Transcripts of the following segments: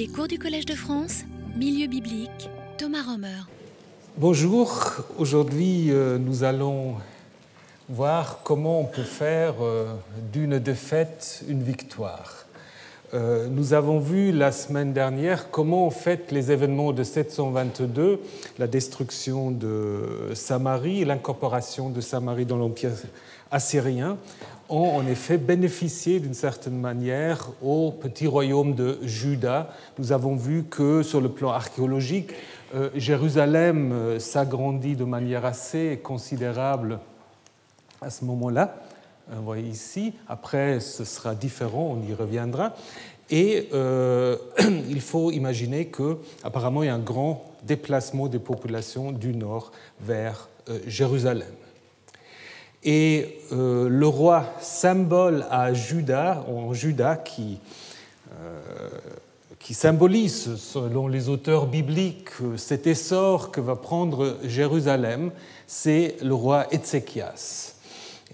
Les cours du Collège de France, Milieu biblique, Thomas Romer. Bonjour, aujourd'hui nous allons voir comment on peut faire d'une défaite une victoire. Nous avons vu la semaine dernière comment on fête les événements de 722, la destruction de Samarie et l'incorporation de Samarie dans l'Empire assyrien, ont en effet bénéficié d'une certaine manière au petit royaume de Juda. Nous avons vu que sur le plan archéologique, Jérusalem s'agrandit de manière assez considérable à ce moment-là. Vous voyez ici, après ce sera différent, on y reviendra. Et il faut imaginer qu'apparemment il y a un grand déplacement des populations du nord vers Jérusalem. Et le roi symbole en Juda, qui symbolise, selon les auteurs bibliques, cet essor que va prendre Jérusalem, c'est le roi Ézéchias.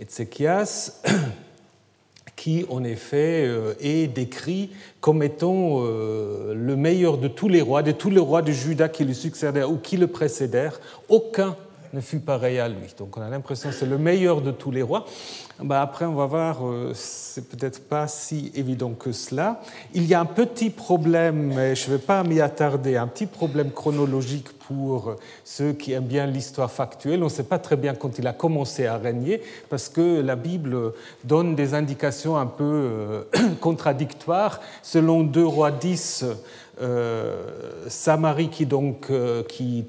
Ézéchias, qui en effet est décrit comme étant le meilleur de tous les rois de Juda qui lui succédèrent ou qui le précédèrent, aucun ne fut pareil à lui. Donc on a l'impression que c'est le meilleur de tous les rois. Après, on va voir, c'est peut-être pas si évident que cela. Il y a un petit problème, mais je ne vais pas m'y attarder, un petit problème chronologique pour ceux qui aiment bien l'histoire factuelle. On ne sait pas très bien quand il a commencé à régner, parce que la Bible donne des indications un peu contradictoires. Selon 2 rois 10, Samarie qui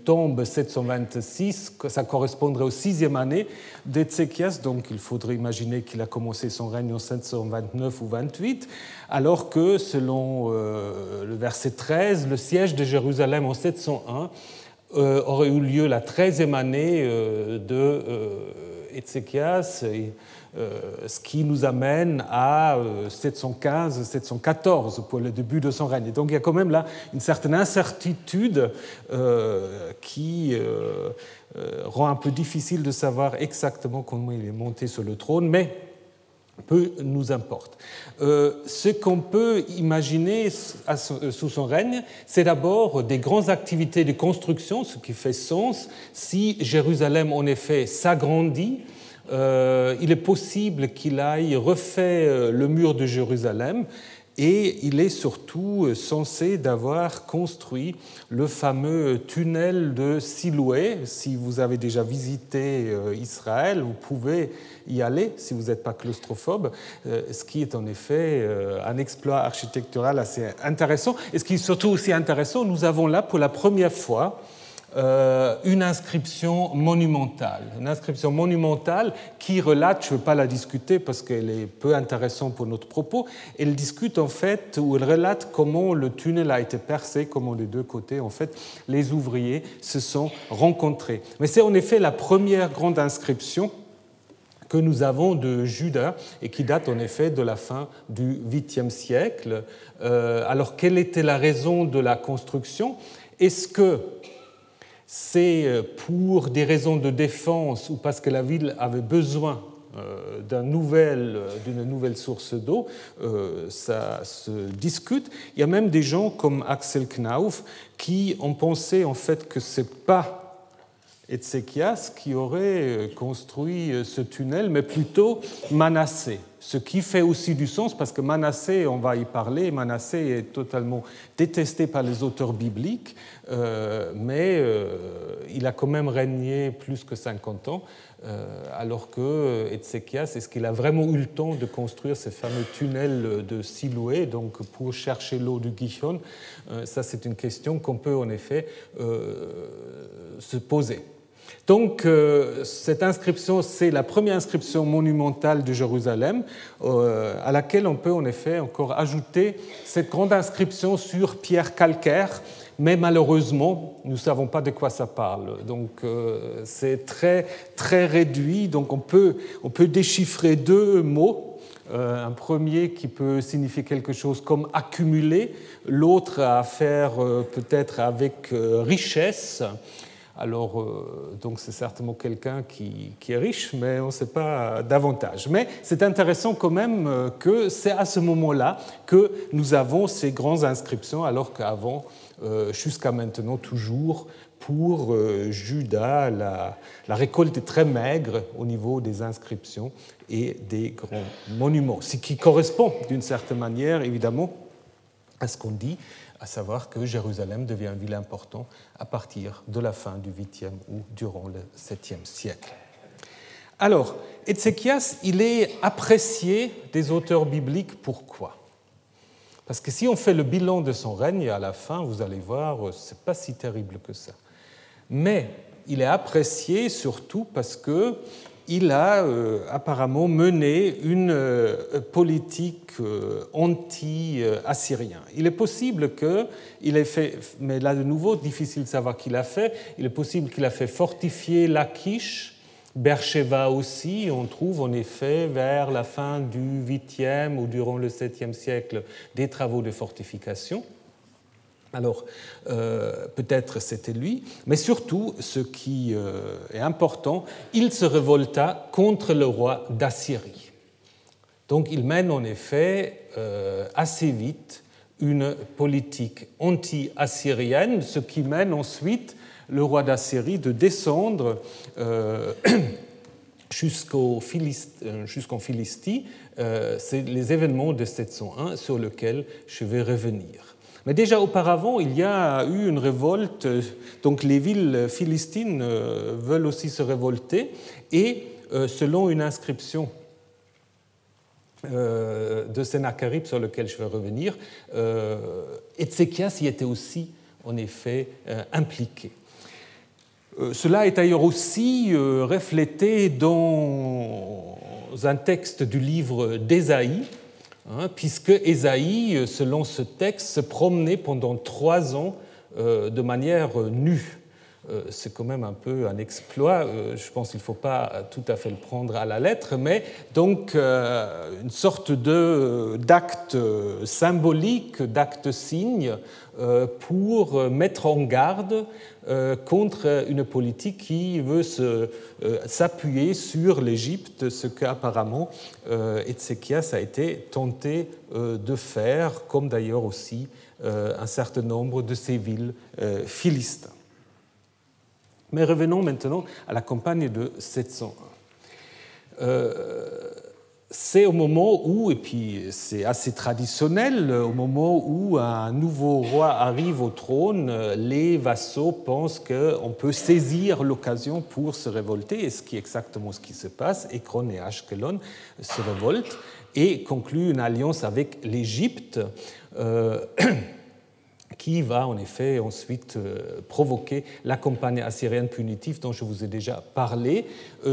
tombe 726, ça correspondrait aux 6e année d'Ézéchias, donc il faudrait imaginer qu'il a commencé son règne en 729 ou 28, alors que selon le verset 13, le siège de Jérusalem en 701 aurait eu lieu la 13e année d'Ézéchias, ce qui nous amène à 715-714 pour le début de son règne. Donc il y a quand même là une certaine incertitude qui rend un peu difficile de savoir exactement comment il est monté sur le trône, mais peu nous importe. Ce qu'on peut imaginer sous son règne, c'est d'abord des grandes activités de construction, ce qui fait sens. Si Jérusalem, en effet, s'agrandit, il est possible qu'il aille refaire le mur de Jérusalem et il est surtout censé d'avoir construit le fameux tunnel de Siloué. Si vous avez déjà visité Israël, vous pouvez y aller si vous n'êtes pas claustrophobe, ce qui est en effet un exploit architectural assez intéressant. Et ce qui est surtout aussi intéressant, nous avons là pour la première fois une inscription monumentale. Une inscription monumentale qui relate, je ne veux pas la discuter parce qu'elle est peu intéressante pour notre propos, elle discute en fait, ou elle relate comment le tunnel a été percé, comment des deux côtés en fait les ouvriers se sont rencontrés. Mais c'est en effet la première grande inscription que nous avons de Juda et qui date en effet de la fin du 8e siècle. Alors quelle était la raison de la construction ? Est-ce que c'est pour des raisons de défense ou parce que la ville avait besoin d'une nouvelle source d'eau, ça se discute. Il y a même des gens comme Axel Knauf qui ont pensé en fait que ce n'est pas Ézéchias qui aurait construit ce tunnel, mais plutôt Manassé. Ce qui fait aussi du sens, parce que Manassé, on va y parler, Manassé est totalement détesté par les auteurs bibliques, mais il a quand même régné plus que 50 ans, alors que Ézéchias, est-ce qu'il a vraiment eu le temps de construire ces fameux tunnels de Siloué, donc pour chercher l'eau du Gihon ? Ça, c'est une question qu'on peut en effet se poser. Donc, cette inscription, c'est la première inscription monumentale de Jérusalem, à laquelle on peut en effet encore ajouter cette grande inscription sur pierre calcaire, mais malheureusement, nous ne savons pas de quoi ça parle. Donc, c'est très, très réduit. Donc, on peut déchiffrer 2 mots. Un premier qui peut signifier quelque chose comme accumuler, l'autre à faire peut-être avec richesse, Alors, donc c'est certainement quelqu'un qui est riche, mais on ne sait pas davantage. Mais c'est intéressant quand même que c'est à ce moment-là que nous avons ces grandes inscriptions, alors qu'avant, jusqu'à maintenant, toujours, pour Juda, la récolte est très maigre au niveau des inscriptions et des grands monuments, ce qui correspond d'une certaine manière, évidemment, à ce qu'on dit, à savoir que Jérusalem devient une ville importante à partir de la fin du 8e ou durant le 7e siècle. Alors, Ézéchias, il est apprécié des auteurs bibliques. Pourquoi ? Parce que si on fait le bilan de son règne, à la fin, vous allez voir, ce n'est pas si terrible que ça. Mais il est apprécié surtout parce qu'il a apparemment mené une politique anti-assyrien. Il est possible qu'il ait fait, mais là de nouveau, difficile de savoir qu'il a fait, il est possible qu'il a fait fortifier Lachish, Beersheba aussi, on trouve en effet vers la fin du 8e ou durant le 7e siècle des travaux de fortification. Alors, peut-être c'était lui, mais surtout, ce qui est important, il se révolta contre le roi d'Assyrie. Donc il mène en effet assez vite une politique anti-assyrienne, ce qui mène ensuite le roi d'Assyrie de descendre jusqu'en Philistie. C'est les événements de 701 sur lesquels je vais revenir. Mais déjà auparavant, il y a eu une révolte, donc les villes philistines veulent aussi se révolter, et selon une inscription de Sennachérib sur laquelle je vais revenir, Ézéchias y était aussi en effet impliqué. Cela est d'ailleurs aussi reflété dans un texte du livre d'Ésaïe, puisque Ésaïe, selon ce texte, se promenait pendant 3 ans de manière nue. C'est quand même un peu un exploit, je pense qu'il ne faut pas tout à fait le prendre à la lettre, mais donc une sorte d'acte symbolique, d'acte signe, pour mettre en garde contre une politique qui veut s'appuyer sur l'Égypte, ce qu'apparemment Ézéchias a été tenté de faire, comme d'ailleurs aussi un certain nombre de ces villes philistines. Mais revenons maintenant à la campagne de 701. C'est au moment où, et puis c'est assez traditionnel, au moment où un nouveau roi arrive au trône, les vassaux pensent qu'on peut saisir l'occasion pour se révolter, et ce qui est exactement ce qui se passe. Ekron et Ashkelon se révoltent et concluent une alliance avec l'Égypte, qui va en effet ensuite provoquer la campagne assyrienne punitive dont je vous ai déjà parlé.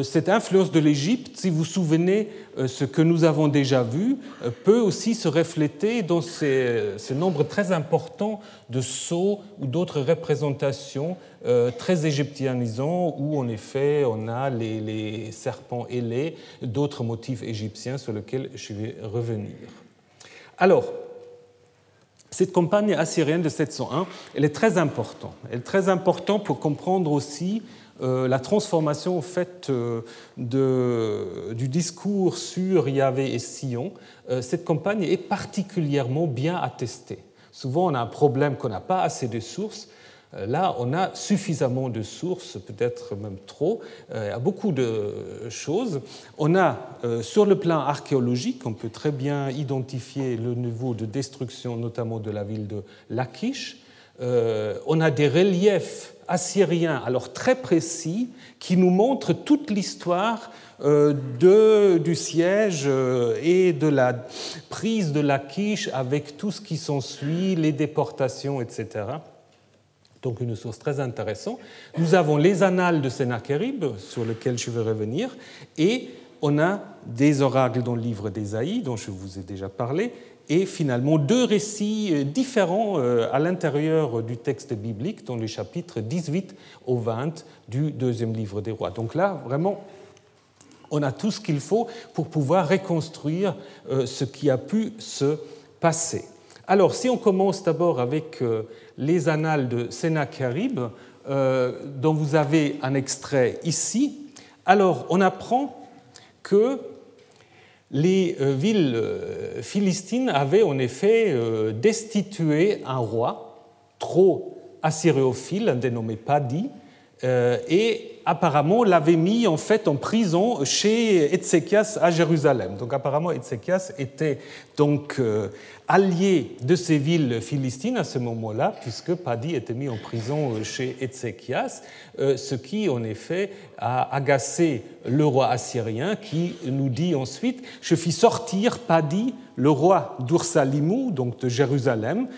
Cette influence de l'Égypte, si vous vous souvenez ce que nous avons déjà vu, peut aussi se refléter dans ce nombre très important de sceaux ou d'autres représentations très égyptianisants où en effet on a les serpents ailés, d'autres motifs égyptiens sur lesquels je vais revenir. Alors, cette campagne assyrienne de 701, elle est très importante. Elle est très importante pour comprendre aussi la transformation en fait, du discours sur Yahvé et Sion. Cette campagne est particulièrement bien attestée. Souvent, on a un problème qu'on n'a pas assez de sources. Là, on a suffisamment de sources, peut-être même trop, à beaucoup de choses. On a, sur le plan archéologique, on peut très bien identifier le niveau de destruction, notamment de la ville de Lachish. On a des reliefs assyriens, alors très précis, qui nous montrent toute l'histoire du siège et de la prise de Lachish avec tout ce qui s'ensuit, les déportations, etc., donc une source très intéressante. Nous avons les annales de Sennachérib, sur lesquelles je vais revenir, et on a des oracles dans le livre d'Ésaïe, dont je vous ai déjà parlé, et finalement 2 récits différents à l'intérieur du texte biblique, dans les chapitres 18 au 20 du 2e livre des Rois. Donc là, vraiment, on a tout ce qu'il faut pour pouvoir reconstruire ce qui a pu se passer. Alors, si on commence d'abord avec les annales de Sennachérib, dont vous avez un extrait ici, alors on apprend que les villes philistines avaient en effet destitué un roi trop assyréophile, un dénommé Padi, et apparemment l'avait mis en fait en prison chez Ézéchias à Jérusalem. Donc apparemment Ézéchias était donc allié de ces villes philistines à ce moment-là, puisque Padi était mis en prison chez Ézéchias, ce qui en effet a agacé le roi assyrien, qui nous dit ensuite « Je fis sortir Padi, le roi d'Ursalimou, donc de Jérusalem,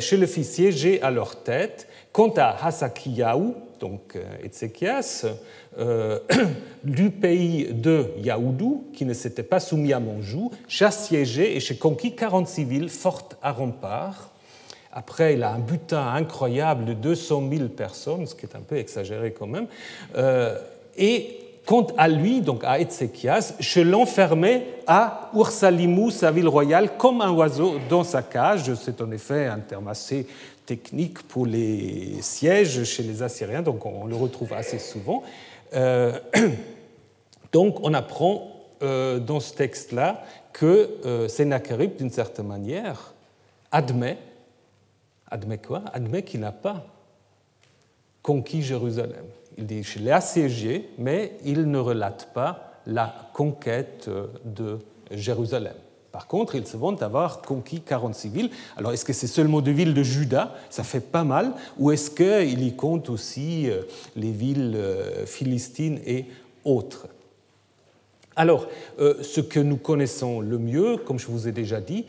chez l'officier j'ai à leur tête. Quant à Hasakiyahou, donc Ézéchias, du pays de Yaoudou, qui ne s'était pas soumis à mon joug, j'assiégeais et j'ai conquis 46 villes fortes à rempart. Après, il a un butin incroyable de 200 000 personnes, ce qui est un peu exagéré quand même. Et quant à lui, donc à Ézéchias, je l'enfermais à Ursalimou, sa ville royale, comme un oiseau dans sa cage. C'est en effet un terme assez technique pour les sièges chez les Assyriens, donc on le retrouve assez souvent. Donc on apprend dans ce texte-là que Sennachérib, d'une certaine manière, admet qu'il n'a pas conquis Jérusalem. Il dit « je l'ai assiégé », mais il ne relate pas la conquête de Jérusalem. Par contre, ils se vantent d'avoir conquis 46 villes. Alors, est-ce que c'est seulement des villes de Juda ? Ça fait pas mal. Ou est-ce qu'il y compte aussi les villes philistines et autres ? Alors, ce que nous connaissons le mieux, comme je vous ai déjà dit,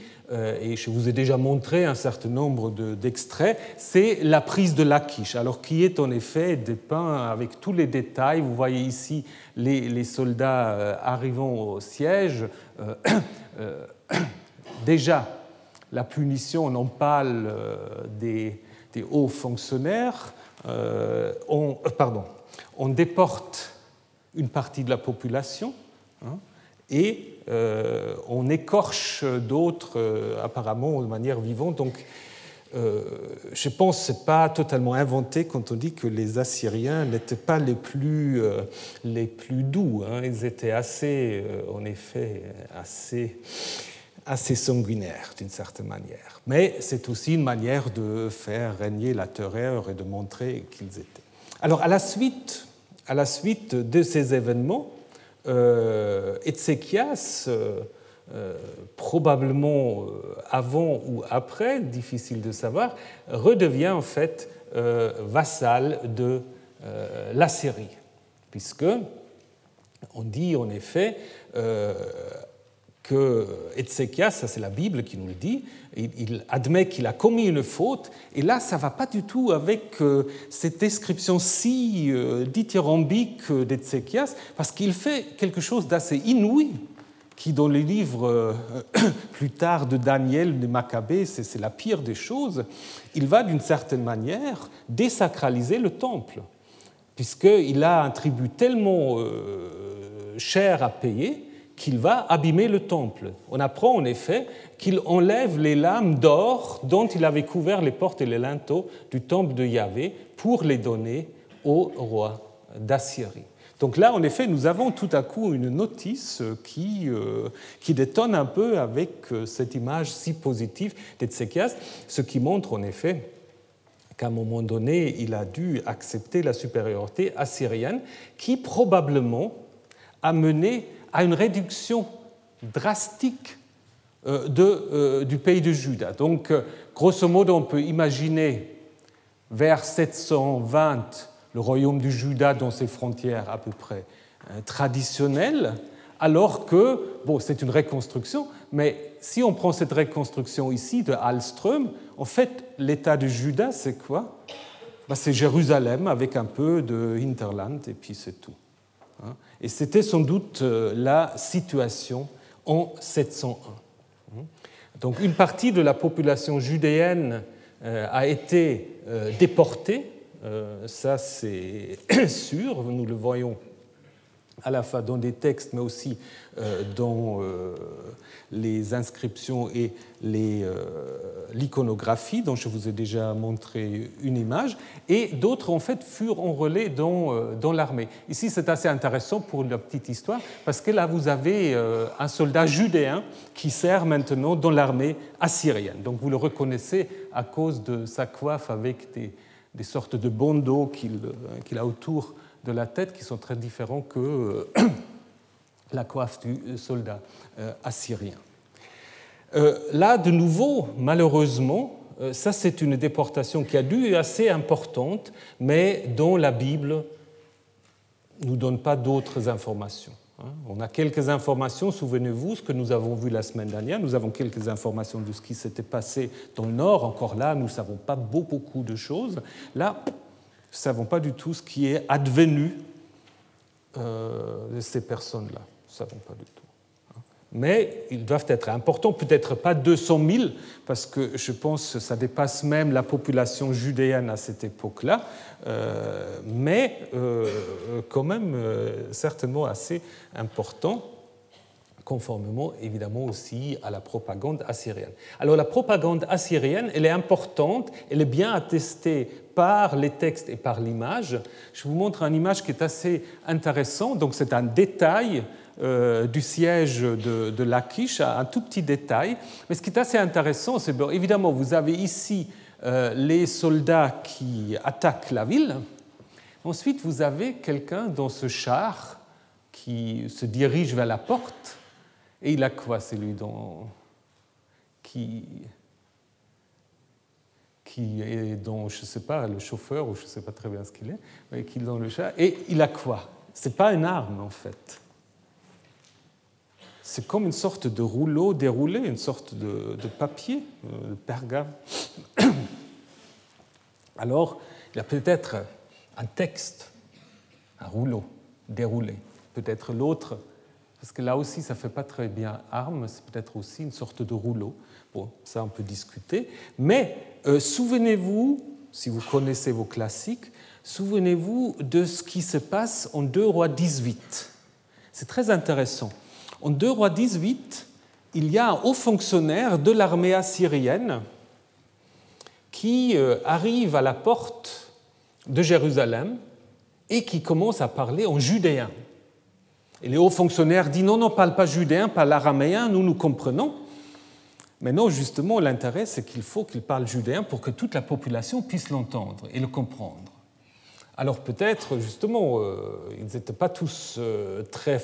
et je vous ai déjà montré un certain nombre d'extraits, c'est la prise de Lachish, alors qui est en effet dépeint avec tous les détails. Vous voyez ici les soldats arrivant au siège. Déjà, la punition, on en parle des hauts fonctionnaires. On déporte une partie de la population et on écorche d'autres, apparemment, de manière vivante. Donc, je pense que ce n'est pas totalement inventé quand on dit que les Assyriens n'étaient pas les plus doux. Ils étaient assez, en effet, assez sanguinaires d'une certaine manière. Mais c'est aussi une manière de faire régner la terreur et de montrer qu'ils étaient. Alors, à la suite de ces événements, Ézéchias... probablement avant ou après, difficile de savoir, redevient en fait vassal de la Syrie, puisque on dit en effet que Ézéchias, ça c'est la Bible qui nous le dit, il admet qu'il a commis une faute, et là ça ne va pas du tout avec cette description si dithyrambique d'Ézéchias, parce qu'il fait quelque chose d'assez inouï, qui dans les livres plus tard de Daniel, de Maccabée, c'est la pire des choses. Il va d'une certaine manière désacraliser le temple, puisqu'il a un tribut tellement cher à payer qu'il va abîmer le temple. On apprend en effet qu'il enlève les lames d'or dont il avait couvert les portes et les linteaux du temple de Yahvé pour les donner au roi d'Assyrie. Donc là, en effet, nous avons tout à coup une notice qui détonne un peu avec cette image si positive d'Ézéchias, ce qui montre en effet qu'à un moment donné, il a dû accepter la supériorité assyrienne qui probablement a mené à une réduction drastique du pays de Juda. Donc, grosso modo, on peut imaginer vers 720 le royaume du Juda dans ses frontières à peu près traditionnelles, alors que, c'est une reconstruction, mais si on prend cette reconstruction ici de Hallström, en fait, l'état du Juda, c'est quoi ? C'est Jérusalem avec un peu de hinterland, et puis c'est tout. Et c'était sans doute la situation en 701. Donc une partie de la population judéenne a été déportée, ça c'est sûr, nous le voyons à la fois dans des textes, mais aussi dans les inscriptions et l'iconographie, dont je vous ai déjà montré une image, et d'autres, en fait, furent enrôlés dans l'armée. Ici, c'est assez intéressant pour la petite histoire, parce que là, vous avez un soldat judéen qui sert maintenant dans l'armée assyrienne. Donc, vous le reconnaissez à cause de sa coiffe avec des sortes de bandeaux qu'il a autour de la tête qui sont très différents que la coiffe du soldat assyrien. Là, de nouveau, malheureusement, ça c'est une déportation qui a dû être assez importante, mais dont la Bible ne nous donne pas d'autres informations. On a quelques informations, souvenez-vous, ce que nous avons vu la semaine dernière, nous avons quelques informations de ce qui s'était passé dans le Nord, encore là, nous ne savons pas beaucoup de choses. Là, nous ne savons pas du tout ce qui est advenu de ces personnes-là. Nous ne savons pas du tout. Mais ils doivent être importants, peut-être pas 200 000, parce que je pense que ça dépasse même la population judéenne à cette époque-là, mais quand même certainement assez important, conformément évidemment aussi à la propagande assyrienne. Alors la propagande assyrienne, elle est importante, elle est bien attestée par les textes et par l'image. Je vous montre une image qui est assez intéressante, donc c'est un détail du siège de Lachish, un tout petit détail. Mais ce qui est assez intéressant, c'est bon, évidemment, vous avez ici les soldats qui attaquent la ville. Ensuite, vous avez quelqu'un dans ce char qui se dirige vers la porte. Et il a quoi, celui qui est dans, je ne sais pas, le chauffeur, ou je ne sais pas très bien ce qu'il est, mais qui est dans le char. Et il a quoi? Ce n'est pas une arme, en fait. C'est comme une sorte de rouleau déroulé, une sorte de papier, de pergame. Alors, il y a peut-être un texte, un rouleau déroulé. Peut-être l'autre, parce que là aussi, ça ne fait pas très bien arme, c'est peut-être aussi une sorte de rouleau. Bon, ça, on peut discuter. Mais souvenez-vous, si vous connaissez vos classiques, souvenez-vous de ce qui se passe en 2 Rois 18. C'est très intéressant. En 2 Rois 18, il y a un haut fonctionnaire de l'armée assyrienne qui arrive à la porte de Jérusalem et qui commence à parler en judéen. Et les hauts fonctionnaires disent « Non, non, parle pas judéen, parle araméen, nous comprenons. » Mais non, justement, l'intérêt, c'est qu'il faut qu'il parle judéen pour que toute la population puisse l'entendre et le comprendre. Alors peut-être, justement, ils n'étaient pas tous très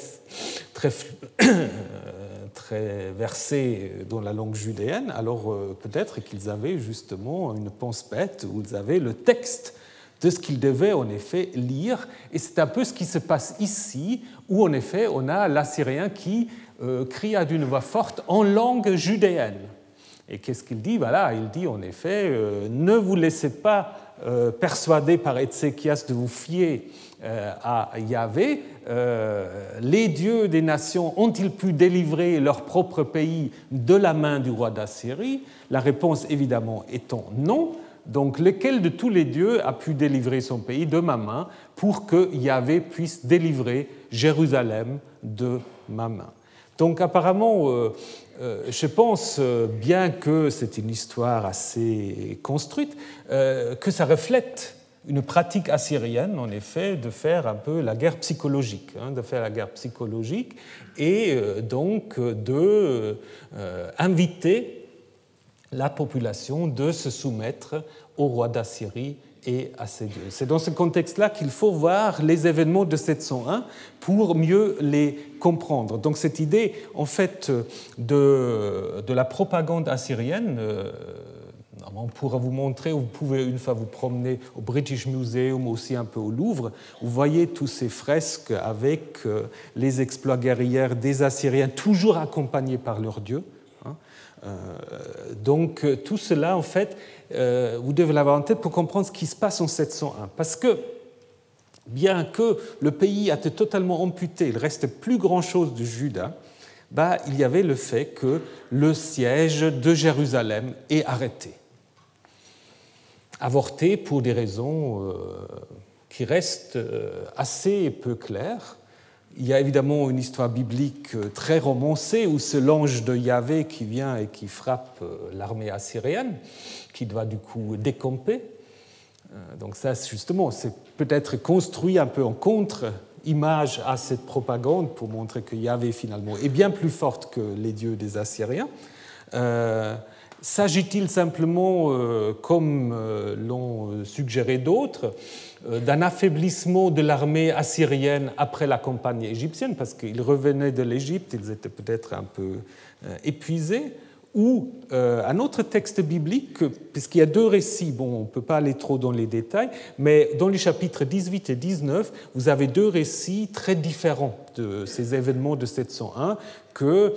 versés dans la langue judéenne, alors peut-être qu'ils avaient justement une pense bête où ils avaient le texte de ce qu'ils devaient en effet lire. Et c'est un peu ce qui se passe ici, où en effet on a l'Assyrien qui crie à d'une voix forte en langue judéenne. Et qu'est-ce qu'il dit ? Voilà, il dit en effet « Ne vous laissez pas persuadé par Ézéchias de vous fier à Yahvé, les dieux des nations ont-ils pu délivrer leur propre pays de la main du roi d'Assyrie ? La réponse évidemment étant non. Donc lequel de tous les dieux a pu délivrer son pays de ma main pour que Yahvé puisse délivrer Jérusalem de ma main ? Donc apparemment, je pense, bien que c'est une histoire assez construite, que ça reflète une pratique assyrienne, en effet, de faire un peu la guerre psychologique, et donc d'inviter la population de se soumettre au roi d'Assyrie et à ses dieux. C'est dans ce contexte-là qu'il faut voir les événements de 701 pour mieux les comprendre. Donc cette idée, en fait, de la propagande assyrienne, on pourra vous montrer, vous pouvez une fois vous promener au British Museum, aussi un peu au Louvre, vous voyez tous ces fresques avec les exploits guerriers des Assyriens, toujours accompagnés par leurs dieux. Donc tout cela, en fait, vous devez l'avoir en tête pour comprendre ce qui se passe en 701. Parce que, bien que le pays a été totalement amputé, il ne restait plus grand-chose de Juda, il y avait le fait que le siège de Jérusalem est arrêté. Avorté pour des raisons qui restent assez peu claires. Il y a évidemment une histoire biblique très romancée où c'est l'ange de Yahvé qui vient et qui frappe l'armée assyrienne, qui doit du coup décamper. Donc ça, justement, c'est peut-être construit un peu en contre-image à cette propagande pour montrer que Yahvé, finalement, est bien plus forte que les dieux des Assyriens. S'agit-il simplement, comme l'ont suggéré d'autres, d'un affaiblissement de l'armée assyrienne après la campagne égyptienne, parce qu'ils revenaient de l'Égypte, ils étaient peut-être un peu épuisés, ou un autre texte biblique, puisqu'il y a deux récits, bon, on ne peut pas aller trop dans les détails, mais dans les chapitres 18 et 19, vous avez deux récits très différents de ces événements de 701 que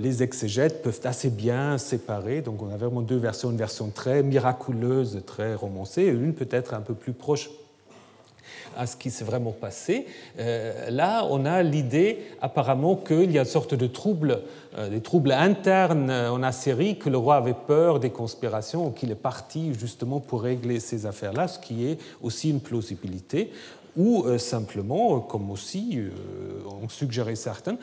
les exégètes peuvent assez bien séparer. Donc on a vraiment deux versions, une version très miraculeuse, très romancée, et une peut-être un peu plus proche à ce qui s'est vraiment passé. Là, on a l'idée apparemment qu'il y a une sorte de trouble, des troubles internes en Assyrie, que le roi avait peur des conspirations, qu'il est parti justement pour régler ces affaires-là, ce qui est aussi une plausibilité, ou simplement, comme aussi on suggérait certains,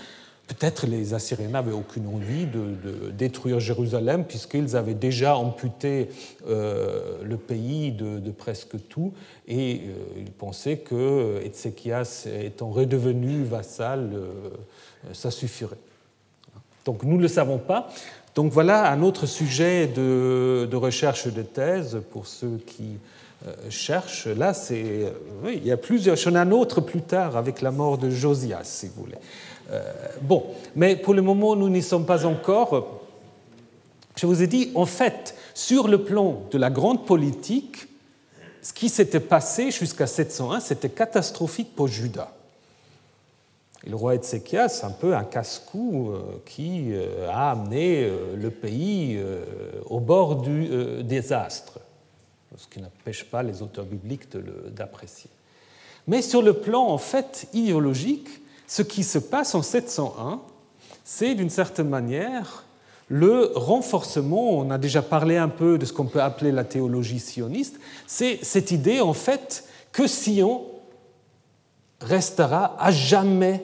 peut-être les Assyriens n'avaient aucune envie de détruire Jérusalem puisqu'ils avaient déjà amputé le pays de presque tout et ils pensaient que Ézéchias étant redevenu vassal, ça suffirait. Donc nous ne le savons pas. Donc voilà un autre sujet de recherche de thèse pour ceux qui cherchent. Là, c'est, oui, il y a plusieurs. J'en ai un autre plus tard avec la mort de Josias, si vous voulez. Bon, mais pour le moment, nous n'y sommes pas encore. Je vous ai dit, en fait, sur le plan de la grande politique, ce qui s'était passé jusqu'à 701, c'était catastrophique pour Juda. Et le roi Ézéchias, c'est un peu un casse-cou qui a amené le pays au bord du désastre, ce qui n'empêche pas les auteurs bibliques d'apprécier. Mais sur le plan, en fait, idéologique, ce qui se passe en 701, c'est d'une certaine manière le renforcement, on a déjà parlé un peu de ce qu'on peut appeler la théologie sioniste, c'est cette idée en fait que Sion restera à jamais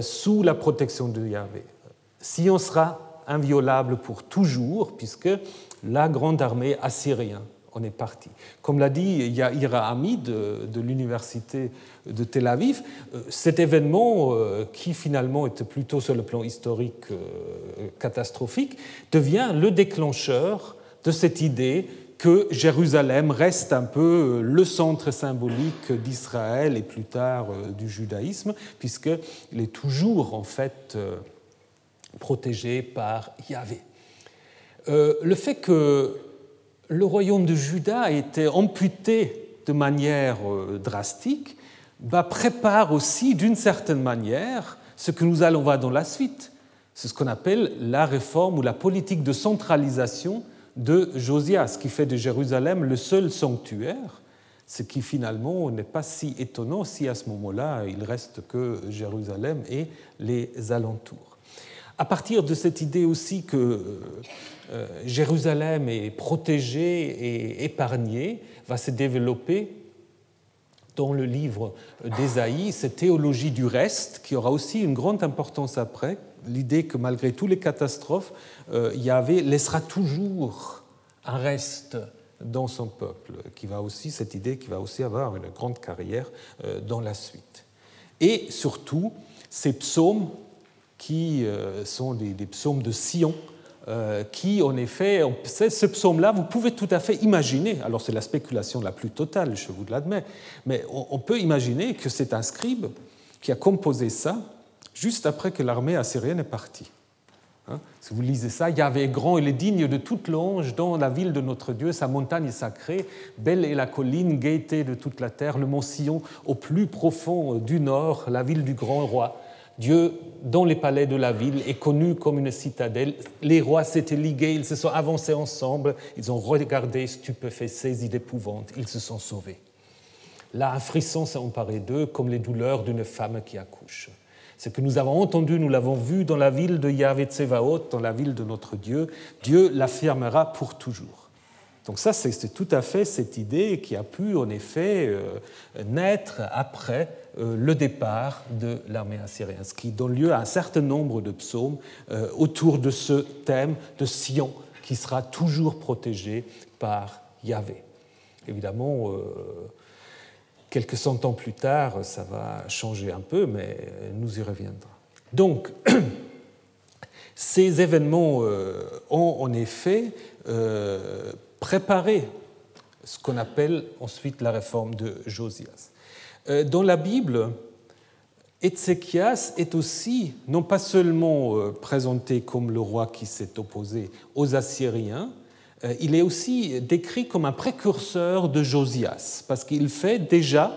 sous la protection de Yahvé. Sion sera inviolable pour toujours, puisque la grande armée assyrienne on est parti. Comme l'a dit Yair Ami de l'université de Tel Aviv, cet événement, qui finalement était plutôt sur le plan historique catastrophique, devient le déclencheur de cette idée que Jérusalem reste un peu le centre symbolique d'Israël et plus tard du judaïsme, puisqu'il est toujours en fait protégé par Yahvé. Le fait que le royaume de Juda a été amputé de manière drastique, prépare aussi d'une certaine manière ce que nous allons voir dans la suite. C'est ce qu'on appelle la réforme ou la politique de centralisation de Josias, qui fait de Jérusalem le seul sanctuaire, ce qui finalement n'est pas si étonnant si à ce moment-là il reste que Jérusalem et les alentours. À partir de cette idée aussi que Jérusalem est protégée et épargnée, va se développer dans le livre d'Ésaïe, cette théologie du reste, qui aura aussi une grande importance après, l'idée que malgré toutes les catastrophes, Yahvé laissera toujours un reste dans son peuple, qui va aussi, cette idée qui va aussi avoir une grande carrière dans la suite. Et surtout, ces psaumes qui sont des psaumes de Sion, qui, en effet, ce psaume-là, vous pouvez tout à fait imaginer, alors c'est la spéculation la plus totale, je vous l'admets, mais on peut imaginer que c'est un scribe qui a composé ça juste après que l'armée assyrienne est partie. Hein, si vous lisez ça, Yahvé est grand, il est digne de toute louange dans la ville de notre Dieu, sa montagne est sacrée, belle est la colline, gaieté de toute la terre, le mont Sion au plus profond du nord, la ville du grand roi. Dieu, dans les palais de la ville, est connu comme une citadelle. Les rois s'étaient ligués, ils se sont avancés ensemble, ils ont regardé, stupéfaits, saisis d'épouvante, ils se sont sauvés. Là, un frisson s'est emparé d'eux, comme les douleurs d'une femme qui accouche. Ce que nous avons entendu, nous l'avons vu dans la ville de Yahvé Tsevaot, dans la ville de notre Dieu. Dieu l'affirmera pour toujours. Donc ça, c'est tout à fait cette idée qui a pu, en effet, naître après le départ de l'armée assyrienne, ce qui donne lieu à un certain nombre de psaumes autour de ce thème de Sion, qui sera toujours protégé par Yahvé. Évidemment, quelques cent ans plus tard, ça va changer un peu, mais nous y reviendrons. Donc, ces événements ont en effet préparé ce qu'on appelle ensuite la réforme de Josias. Dans la Bible, Ézéchias est aussi, non pas seulement présenté comme le roi qui s'est opposé aux Assyriens, il est aussi décrit comme un précurseur de Josias, parce qu'il fait déjà,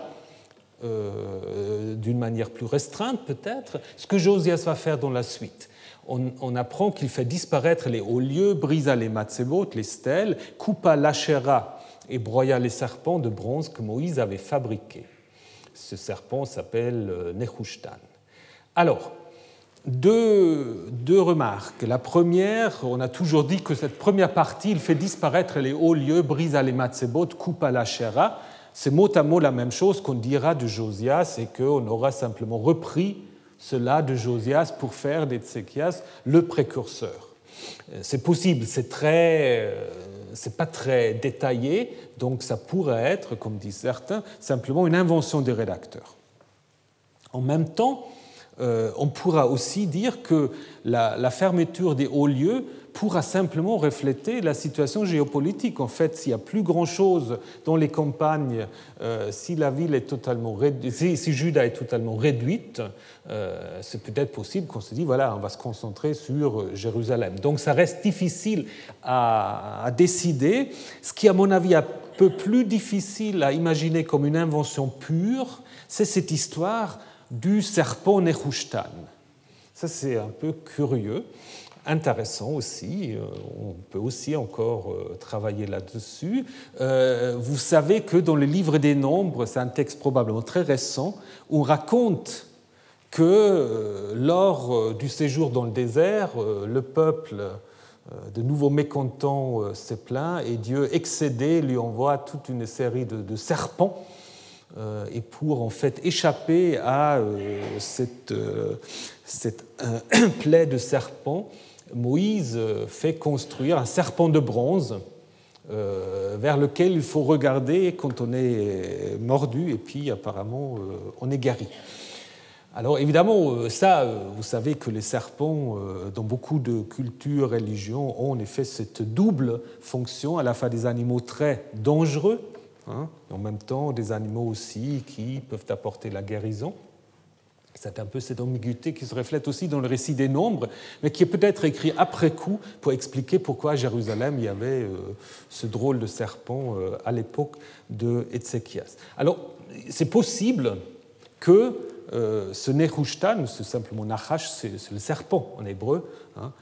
d'une manière plus restreinte peut-être, ce que Josias va faire dans la suite. On apprend qu'il fait disparaître les hauts lieux, brisa les matzebot, les stèles, coupa l'asherah et broya les serpents de bronze que Moïse avait fabriqués. Ce serpent s'appelle Nehushtan. Alors, deux remarques. La première, on a toujours dit que cette première partie, il fait disparaître les hauts lieux, brisa les matzebot, coupa l'asherah. C'est mot à mot la même chose qu'on dira de Josias et qu'on aura simplement repris cela de Josias pour faire d'Ézéchias le précurseur. C'est possible, c'est pas très détaillé, donc ça pourrait être, comme disent certains, simplement une invention des rédacteurs. En même temps, on pourra aussi dire que la fermeture des hauts lieux pourra simplement refléter la situation géopolitique. En fait, s'il n'y a plus grand-chose dans les campagnes, si la ville est totalement si Juda est totalement réduite, c'est peut-être possible qu'on se dise voilà, on va se concentrer sur Jérusalem. Donc ça reste difficile à décider. Ce qui, à mon avis, est un peu plus difficile à imaginer comme une invention pure, c'est cette histoire du serpent Nehushtan. Ça, c'est un peu curieux. Intéressant aussi, on peut aussi encore travailler là-dessus. Vous savez que dans le livre des Nombres, c'est un texte probablement très récent, on raconte que lors du séjour dans le désert, le peuple de nouveau mécontent s'est plaint et Dieu, excédé, lui envoie toute une série de serpents. Et pour en fait échapper à cette plaie de serpents, Moïse fait construire un serpent de bronze vers lequel il faut regarder quand on est mordu et puis apparemment on est guéri. Alors évidemment, ça, vous savez que les serpents, dans beaucoup de cultures, religions, ont en effet cette double fonction, à la fois des animaux très dangereux, hein, en même temps des animaux aussi qui peuvent apporter la guérison. C'est un peu cette ambiguïté qui se reflète aussi dans le récit des Nombres, mais qui est peut-être écrit après coup pour expliquer pourquoi à Jérusalem il y avait ce drôle de serpent à l'époque de Ézéchias. Alors, c'est possible que ce Nehushtan, c'est simplement Nachash, c'est le serpent en hébreu, hein,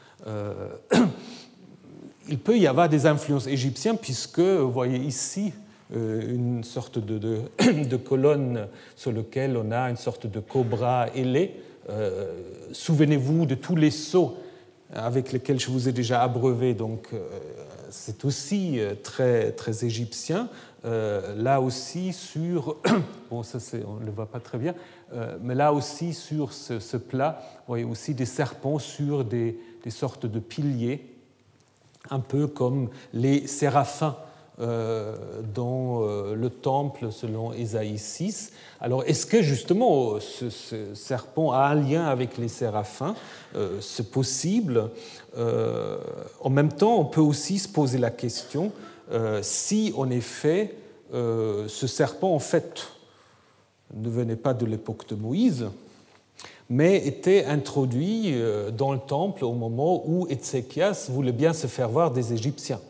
il peut y avoir des influences égyptiennes, puisque, vous voyez ici, une sorte de colonne sur laquelle on a une sorte de cobra ailé. Souvenez-vous de tous les sceaux avec lesquels je vous ai déjà abreuvé, donc c'est aussi très, très égyptien. Là aussi sur... bon, ça c'est, on ne le voit pas très bien, mais là aussi sur ce plat, vous voyez aussi des serpents sur des sortes de piliers, un peu comme les séraphins dans le temple selon Ésaïe 6. Alors, est-ce que justement ce serpent a un lien avec les séraphins ? C'est possible. En même temps, on peut aussi se poser la question si, en effet, ce serpent, en fait, ne venait pas de l'époque de Moïse, mais était introduit dans le temple au moment où Ézéchias voulait bien se faire voir des Égyptiens.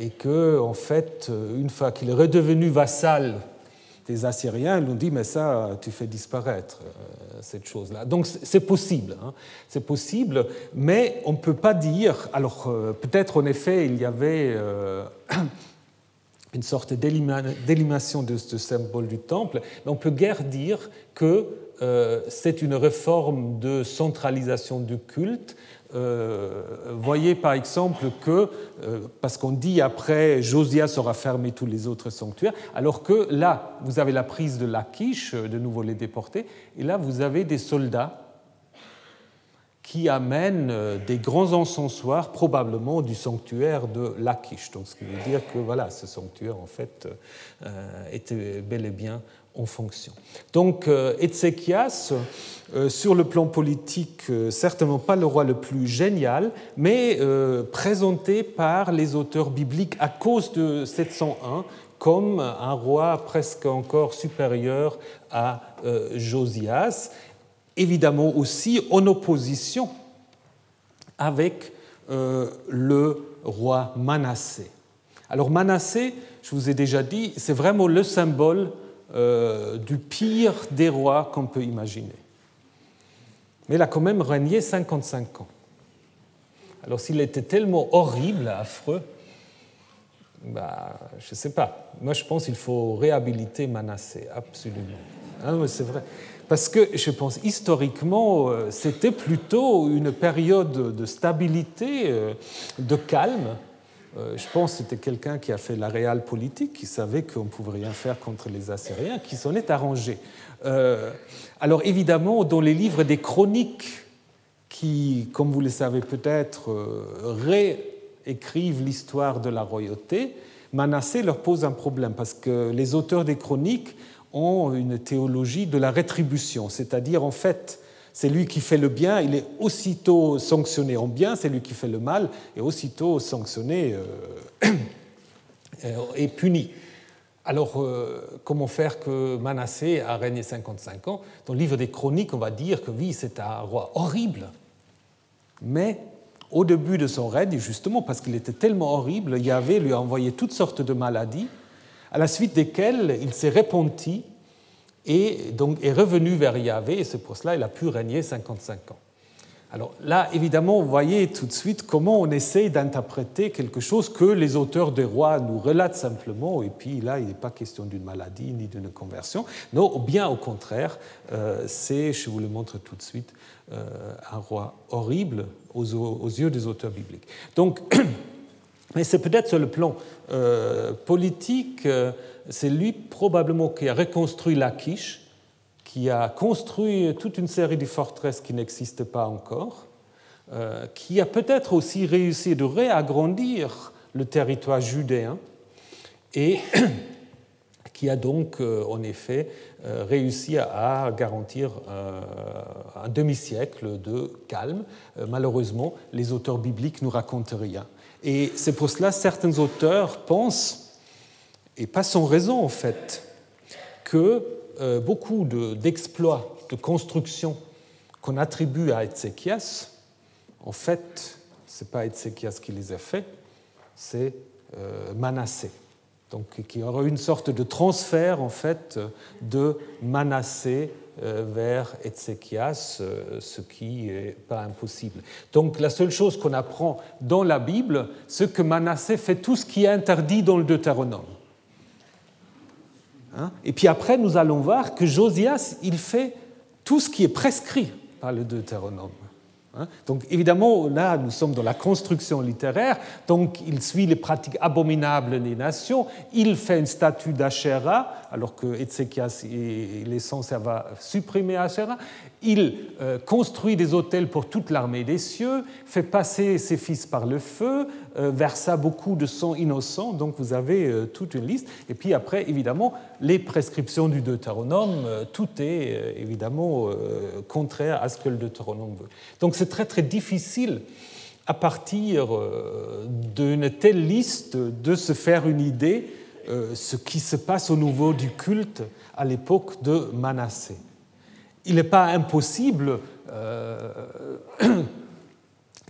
Et que, en fait, une fois qu'il est redevenu vassal des Assyriens, ils nous disent « mais ça, tu fais disparaître cette chose-là ». Donc c'est possible, hein, c'est possible, mais on ne peut pas dire… Alors peut-être, en effet, il y avait une sorte d'élimination de ce symbole du temple, mais on peut guère dire que c'est une réforme de centralisation du culte, voyez par exemple que, parce qu'on dit après Josias aura fermé tous les autres sanctuaires, alors que là, vous avez la prise de Lachish, de nouveau les déportés, et là vous avez des soldats qui amènent des grands encensoirs, probablement du sanctuaire de Lachish. Donc, ce qui veut dire que voilà, ce sanctuaire en fait était bel et bien en fonction. Donc, Ézéchias, sur le plan politique, certainement pas le roi le plus génial, mais présenté par les auteurs bibliques à cause de 701 comme un roi presque encore supérieur à Josias. Évidemment aussi en opposition avec le roi Manassé. Alors Manassé, je vous ai déjà dit, c'est vraiment le symbole du pire des rois qu'on peut imaginer. Mais il a quand même régné 55 ans. Alors s'il était tellement horrible, affreux, bah, je ne sais pas. Moi, je pense qu'il faut réhabiliter Manassé, absolument. Hein, mais c'est vrai. Parce que, je pense, historiquement, c'était plutôt une période de stabilité, de calme. Je pense que c'était quelqu'un qui a fait la réelle politique, qui savait qu'on ne pouvait rien faire contre les Assyriens, qui s'en est arrangé. Alors, évidemment, dans les livres des chroniques, qui, comme vous le savez peut-être, réécrivent l'histoire de la royauté, Manassé leur pose un problème, parce que les auteurs des chroniques ont une théologie de la rétribution, c'est-à-dire en fait, celui qui fait le bien, il est aussitôt sanctionné en bien, celui qui fait le mal est aussitôt sanctionné et puni. Alors, comment faire que Manassé a régné 55 ans ? Dans le livre des Chroniques, on va dire que oui, c'est un roi horrible, mais au début de son règne, justement parce qu'il était tellement horrible, Yahvé lui a envoyé toutes sortes de maladies, à la suite desquels il s'est repenti et donc est revenu vers Yahvé, et c'est pour cela qu'il a pu régner 55 ans. Alors là, évidemment, vous voyez tout de suite comment on essaie d'interpréter quelque chose que les auteurs des rois nous relatent simplement, et puis là, il n'est pas question d'une maladie ni d'une conversion. Non, bien au contraire, c'est, je vous le montre tout de suite, un roi horrible aux yeux des auteurs bibliques. Donc, mais c'est peut-être sur le plan politique, c'est lui probablement qui a reconstruit Lachish, qui a construit toute une série de forteresses qui n'existent pas encore, qui a peut-être aussi réussi de réagrandir le territoire judéen et qui a donc en effet réussi à garantir un demi-siècle de calme. Malheureusement, les auteurs bibliques ne racontent rien. Et c'est pour cela que certains auteurs pensent, et pas sans raison en fait, que beaucoup d'exploits, de constructions qu'on attribue à Ézéchias, en fait, ce n'est pas Ézéchias qui les a faits, c'est Manassé. Donc il y aura une sorte de transfert en fait de Manassé vers Ézéchias, ce qui n'est pas impossible. Donc la seule chose qu'on apprend dans la Bible, c'est que Manassé fait tout ce qui est interdit dans le Deutéronome. Hein ? Et puis après, nous allons voir que Josias, il fait tout ce qui est prescrit par le Deutéronome. Hein ? Donc évidemment, là, nous sommes dans la construction littéraire, donc il suit les pratiques abominables des nations, il fait une statue d'Achéra, alors que Ézéchias, il est censé avoir supprimé Achéra, il construit des autels pour toute l'armée des cieux, fait passer ses fils par le feu, versa beaucoup de sang innocent, donc vous avez toute une liste. Et puis après, évidemment, les prescriptions du Deutéronome, tout est évidemment contraire à ce que le Deutéronome veut. Donc c'est très très difficile à partir d'une telle liste de se faire une idée ce qui se passe au niveau du culte à l'époque de Manassé. Il n'est pas impossible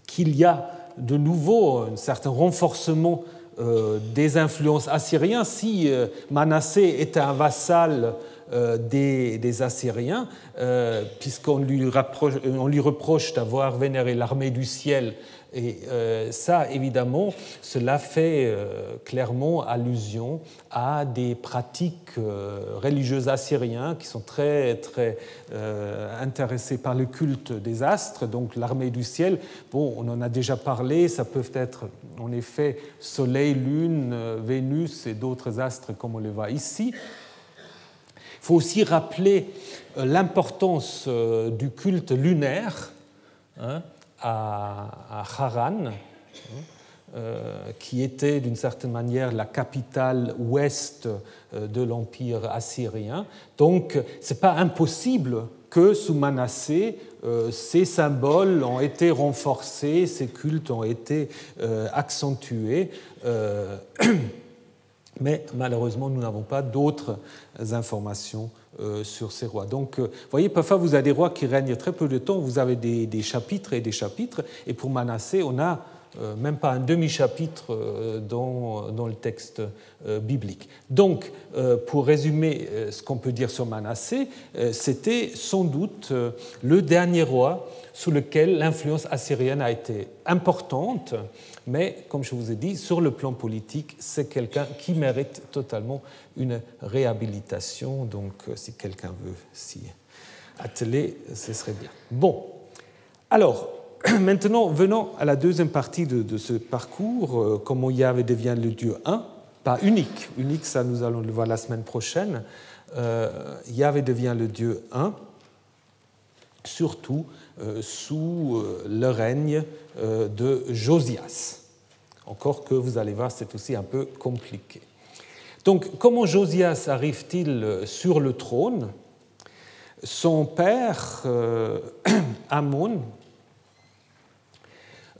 qu'il y a de nouveau un certain renforcement des influences assyriennes si Manassé était un vassal des Assyriens, puisqu'on lui reproche d'avoir vénéré l'armée du ciel. Et ça, évidemment, cela fait clairement allusion à des pratiques religieuses assyriennes qui sont très intéressées par le culte des astres, donc l'armée du ciel. Bon, on en a déjà parlé, ça peut être en effet Soleil, Lune, Vénus et d'autres astres comme on le voit ici. Il faut aussi rappeler l'importance du culte lunaire, hein, à Haran, qui était d'une certaine manière la capitale ouest de l'Empire assyrien. Donc, ce n'est pas impossible que sous Manassé, ces symboles ont été renforcés, ces cultes ont été accentués. Mais malheureusement, nous n'avons pas d'autres informations sur ces rois. Donc, vous voyez, parfois, vous avez des rois qui règnent très peu de temps, vous avez des chapitres et des chapitres, et pour Manassé, on n'a même pas un demi-chapitre dans le texte biblique. Donc, pour résumer ce qu'on peut dire sur Manassé, c'était sans doute le dernier roi sous lequel l'influence assyrienne a été importante, mais, comme je vous ai dit, sur le plan politique, c'est quelqu'un qui mérite totalement une réhabilitation. Donc, si quelqu'un veut s'y atteler, ce serait bien. Bon. Alors, maintenant, venons à la deuxième partie de ce parcours, comment Yahvé devient le Dieu un, pas unique. Unique, ça, nous allons le voir la semaine prochaine. Yahvé devient le Dieu un, surtout sous le règne de Josias. Encore que, vous allez voir, c'est aussi un peu compliqué. Donc, comment Josias arrive-t-il sur le trône ? Son père, Amon,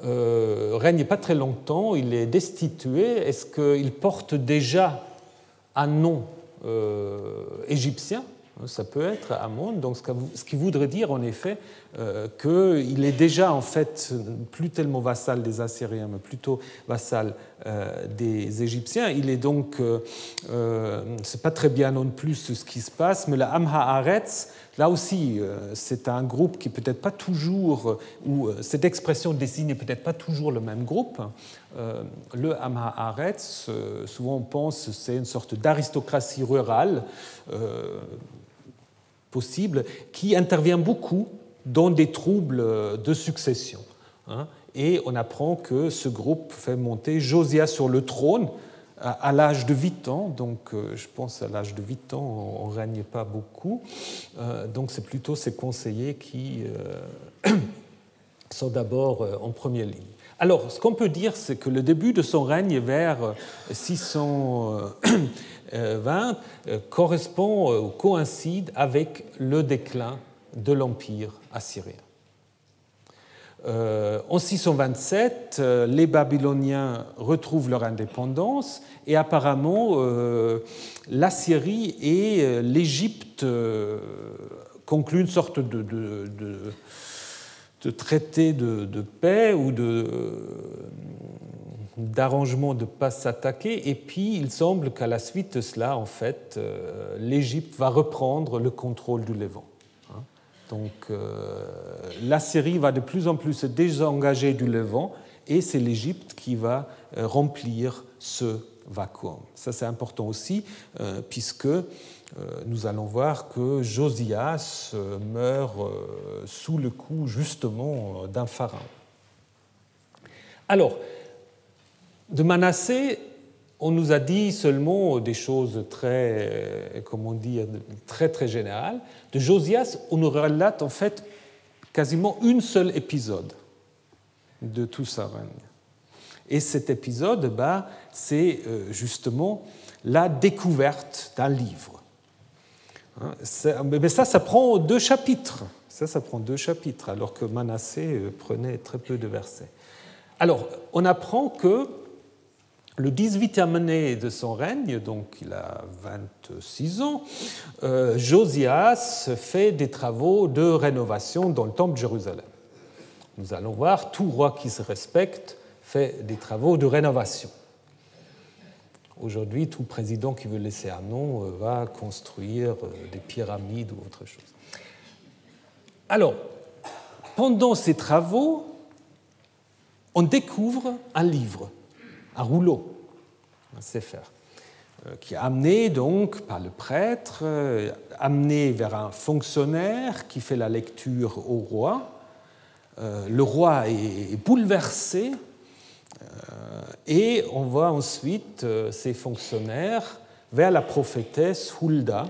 règne pas très longtemps, il est destitué. Est-ce qu'il porte déjà un nom égyptien ? Ça peut être Amon, donc ce qui voudrait dire en effet qu'il est déjà en fait plus tellement vassal des Assyriens, mais plutôt vassal des Égyptiens. Il est donc, c'est pas très bien non plus ce qui se passe, mais la Amha-Aretz, là aussi, c'est un groupe qui peut-être pas toujours, ou cette expression désigne peut-être pas toujours le même groupe. Le Amha-Aretz, souvent on pense que c'est une sorte d'aristocratie rurale, possible, qui intervient beaucoup dans des troubles de succession. Et on apprend que ce groupe fait monter Josias sur le trône à l'âge de 8 ans. Donc, je pense à l'âge de 8 ans, on ne règne pas beaucoup. Donc, c'est plutôt ses conseillers qui sont d'abord en première ligne. Alors, ce qu'on peut dire, c'est que le début de son règne vers 620 correspond ou coïncide avec le déclin de l'Empire assyrien. En 627, les Babyloniens retrouvent leur indépendance et apparemment l'Assyrie et l'Égypte concluent une sorte de traité de paix ou d'arrangement de ne pas s'attaquer. Et puis, il semble qu'à la suite de cela, en fait, l'Égypte va reprendre le contrôle du Levant. Donc, l'Assyrie va de plus en plus se désengager du Levant et c'est l'Égypte qui va remplir ce vacuum. Ça, c'est important aussi, puisque nous allons voir que Josias meurt sous le coup, justement, d'un pharaon. Alors, de Manassé, on nous a dit seulement des choses très, comment dire, très, très générales. De Josias, on nous relate en fait quasiment un seul épisode de tout sa règne. Et cet épisode, c'est justement la découverte d'un livre. Mais ça prend 2 chapitres. Ça prend 2 chapitres, alors que Manassé prenait très peu de versets. Alors, on apprend que le 18e année de son règne, donc il a 26 ans, Josias fait des travaux de rénovation dans le temple de Jérusalem. Nous allons voir, tout roi qui se respecte fait des travaux de rénovation. Aujourd'hui, tout président qui veut laisser un nom va construire des pyramides ou autre chose. Alors, pendant ces travaux, on découvre un livre, un rouleau, un sefer, qui est amené donc par le prêtre, amené vers un fonctionnaire qui fait la lecture au roi. Le roi est bouleversé et on voit ensuite ces fonctionnaires vers la prophétesse Hulda,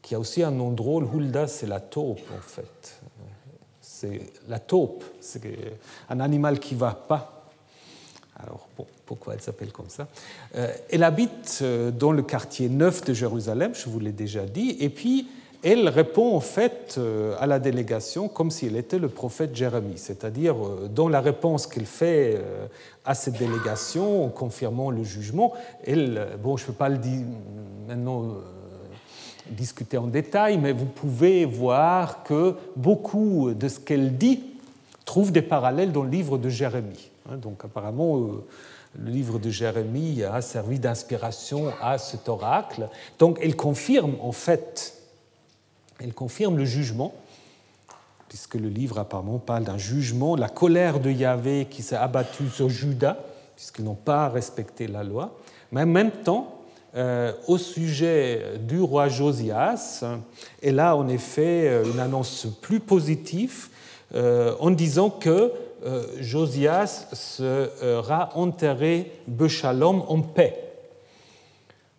qui a aussi un nom drôle. Hulda, c'est la taupe en fait. C'est la taupe, c'est un animal qui ne va pas. Alors bon, pourquoi elle s'appelle comme ça ? Elle habite dans le quartier 9 de Jérusalem, je vous l'ai déjà dit, et puis elle répond en fait à la délégation comme si elle était le prophète Jérémie, c'est-à-dire dans la réponse qu'elle fait à cette délégation en confirmant le jugement, elle, bon, je ne peux pas le dire maintenant, discuter en détail, mais vous pouvez voir que beaucoup de ce qu'elle dit trouve des parallèles dans le livre de Jérémie. Donc apparemment, le livre de Jérémie a servi d'inspiration à cet oracle. Donc elle confirme en fait, elle confirme le jugement, puisque le livre apparemment parle d'un jugement, la colère de Yahvé qui s'est abattue sur Juda, puisqu'ils n'ont pas respecté la loi. Mais en même temps, au sujet du roi Josias, elle a en effet une annonce plus positive en disant que Josias sera enterré Béchalom en paix.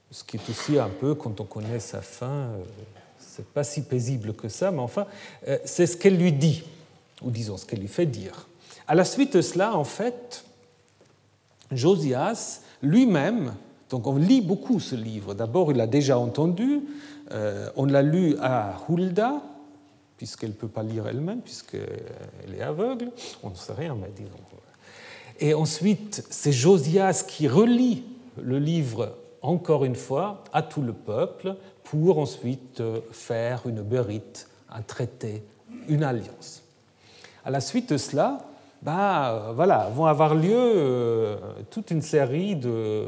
Ce qui est aussi un peu, quand on connaît sa fin, c'est pas si paisible que ça, mais enfin, c'est ce qu'elle lui dit, ou disons ce qu'elle lui fait dire. À la suite de cela, en fait, Josias lui-même. Donc on lit beaucoup ce livre. D'abord, il l'a déjà entendu. On l'a lu à Hulda, puisqu'elle ne peut pas lire elle-même, puisqu'elle est aveugle. On ne sait rien, mais disons. Et ensuite, c'est Josias qui relit le livre, encore une fois, à tout le peuple, pour ensuite faire une bérite, un traité, une alliance. À la suite de cela, vont avoir lieu toute une série de...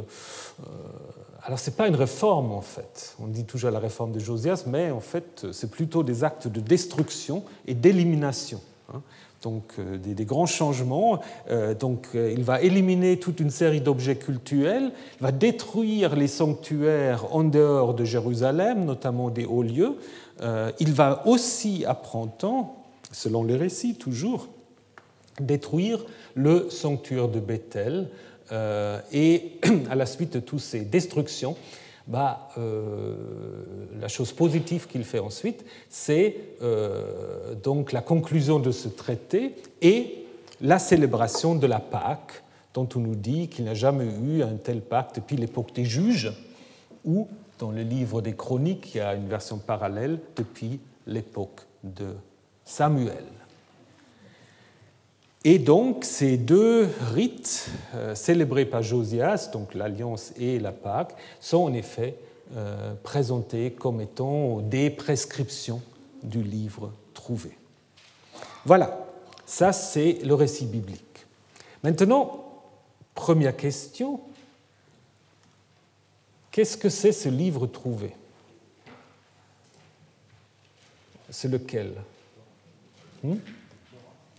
alors, ce n'est pas une réforme, en fait. On dit toujours la réforme de Josias, mais en fait, c'est plutôt des actes de destruction et d'élimination. Donc, des grands changements. Il va éliminer toute une série d'objets cultuels. Il va détruire les sanctuaires en dehors de Jérusalem, notamment des hauts lieux. Il va aussi, à printemps, selon les récits, toujours, détruire le sanctuaire de Bethel. Et à la suite de toutes ces destructions, la chose positive qu'il fait ensuite, c'est donc la conclusion de ce traité et la célébration de la Pâque, dont on nous dit qu'il n'y a jamais eu un tel Pâque depuis l'époque des Juges, ou dans le livre des Chroniques, il y a une version parallèle depuis l'époque de Samuel. Et donc, ces deux rites célébrés par Josias, donc l'Alliance et la Pâque, sont en effet présentés comme étant des prescriptions du livre trouvé. Voilà, ça c'est le récit biblique. Maintenant, première question, qu'est-ce que c'est ce livre trouvé ? C'est lequel ?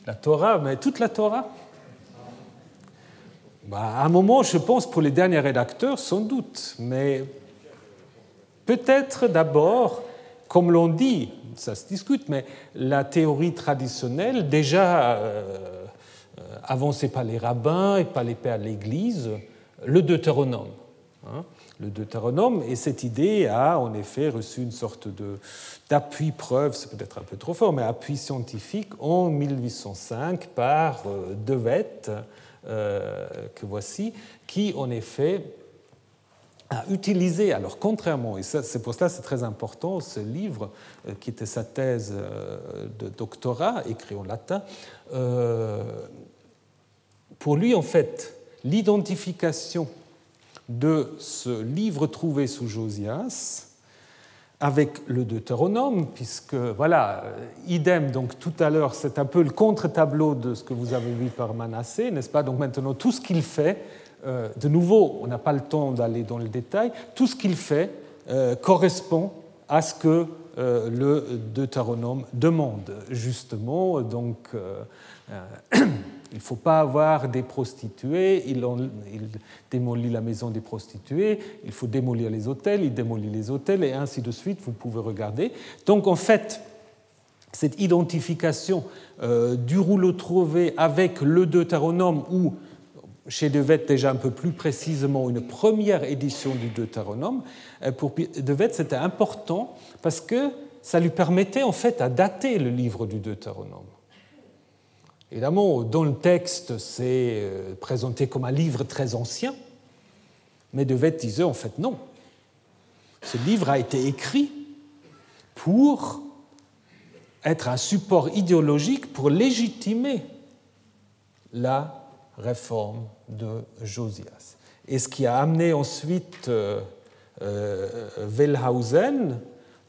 La Torah, mais toute la Torah ? À un moment, je pense, pour les derniers rédacteurs, sans doute. Mais peut-être d'abord, comme l'on dit, ça se discute, mais la théorie traditionnelle, déjà avancée par les rabbins et par les pères de l'Église, le Deutéronome. Le Deutéronome, et cette idée a en effet reçu une sorte d'appui-preuve, c'est peut-être un peu trop fort, mais appui scientifique en 1805 par De Vette, que voici, qui en effet a utilisé, alors contrairement, et ça, c'est pour cela que c'est très important, ce livre qui était sa thèse de doctorat, écrit en latin, pour lui en fait, l'identification de ce livre trouvé sous Josias avec le Deutéronome, puisque, idem, donc tout à l'heure, c'est un peu le contre-tableau de ce que vous avez vu par Manassé, n'est-ce pas ? Donc maintenant, tout ce qu'il fait de nouveau, on n'a pas le temps d'aller dans le détail, tout ce qu'il fait correspond à ce que le Deutéronome demande, justement. Donc, il ne faut pas avoir des prostituées, il démolit la maison des prostituées, il faut démolir les hôtels, il démolit les hôtels, et ainsi de suite, vous pouvez regarder. Donc, en fait, cette identification du rouleau trouvé avec le Deutéronome, ou chez De Vette déjà un peu plus précisément une première édition du Deutéronome, pour De Vette c'était important parce que ça lui permettait en fait à dater le livre du Deutéronome. Évidemment, dans le texte, c'est présenté comme un livre très ancien, mais De Vette disait en fait non. Ce livre a été écrit pour être un support idéologique pour légitimer la réforme de Josias. Et ce qui a amené ensuite Wellhausen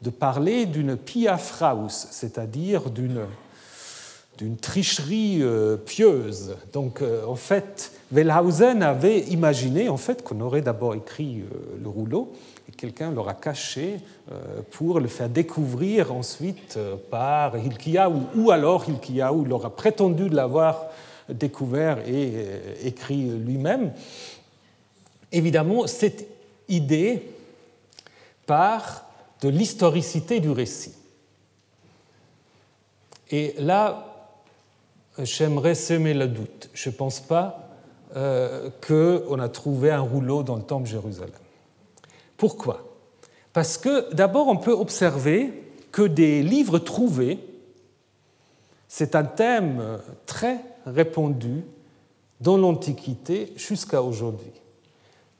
de parler d'une piafraus, c'est-à-dire d'une tricherie pieuse. Donc, en fait, Wellhausen avait imaginé en fait, qu'on aurait d'abord écrit le rouleau et quelqu'un l'aura caché pour le faire découvrir ensuite par Hilkiyahou, ou alors Hilkiyahou l'aura prétendu de l'avoir découvert et écrit lui-même. Évidemment, cette idée part de l'historicité du récit. Et là, j'aimerais semer le doute. Je ne pense pas qu'on a trouvé un rouleau dans le temple de Jérusalem. Pourquoi ? Parce que d'abord, on peut observer que des livres trouvés, c'est un thème très répandu dans l'Antiquité jusqu'à aujourd'hui.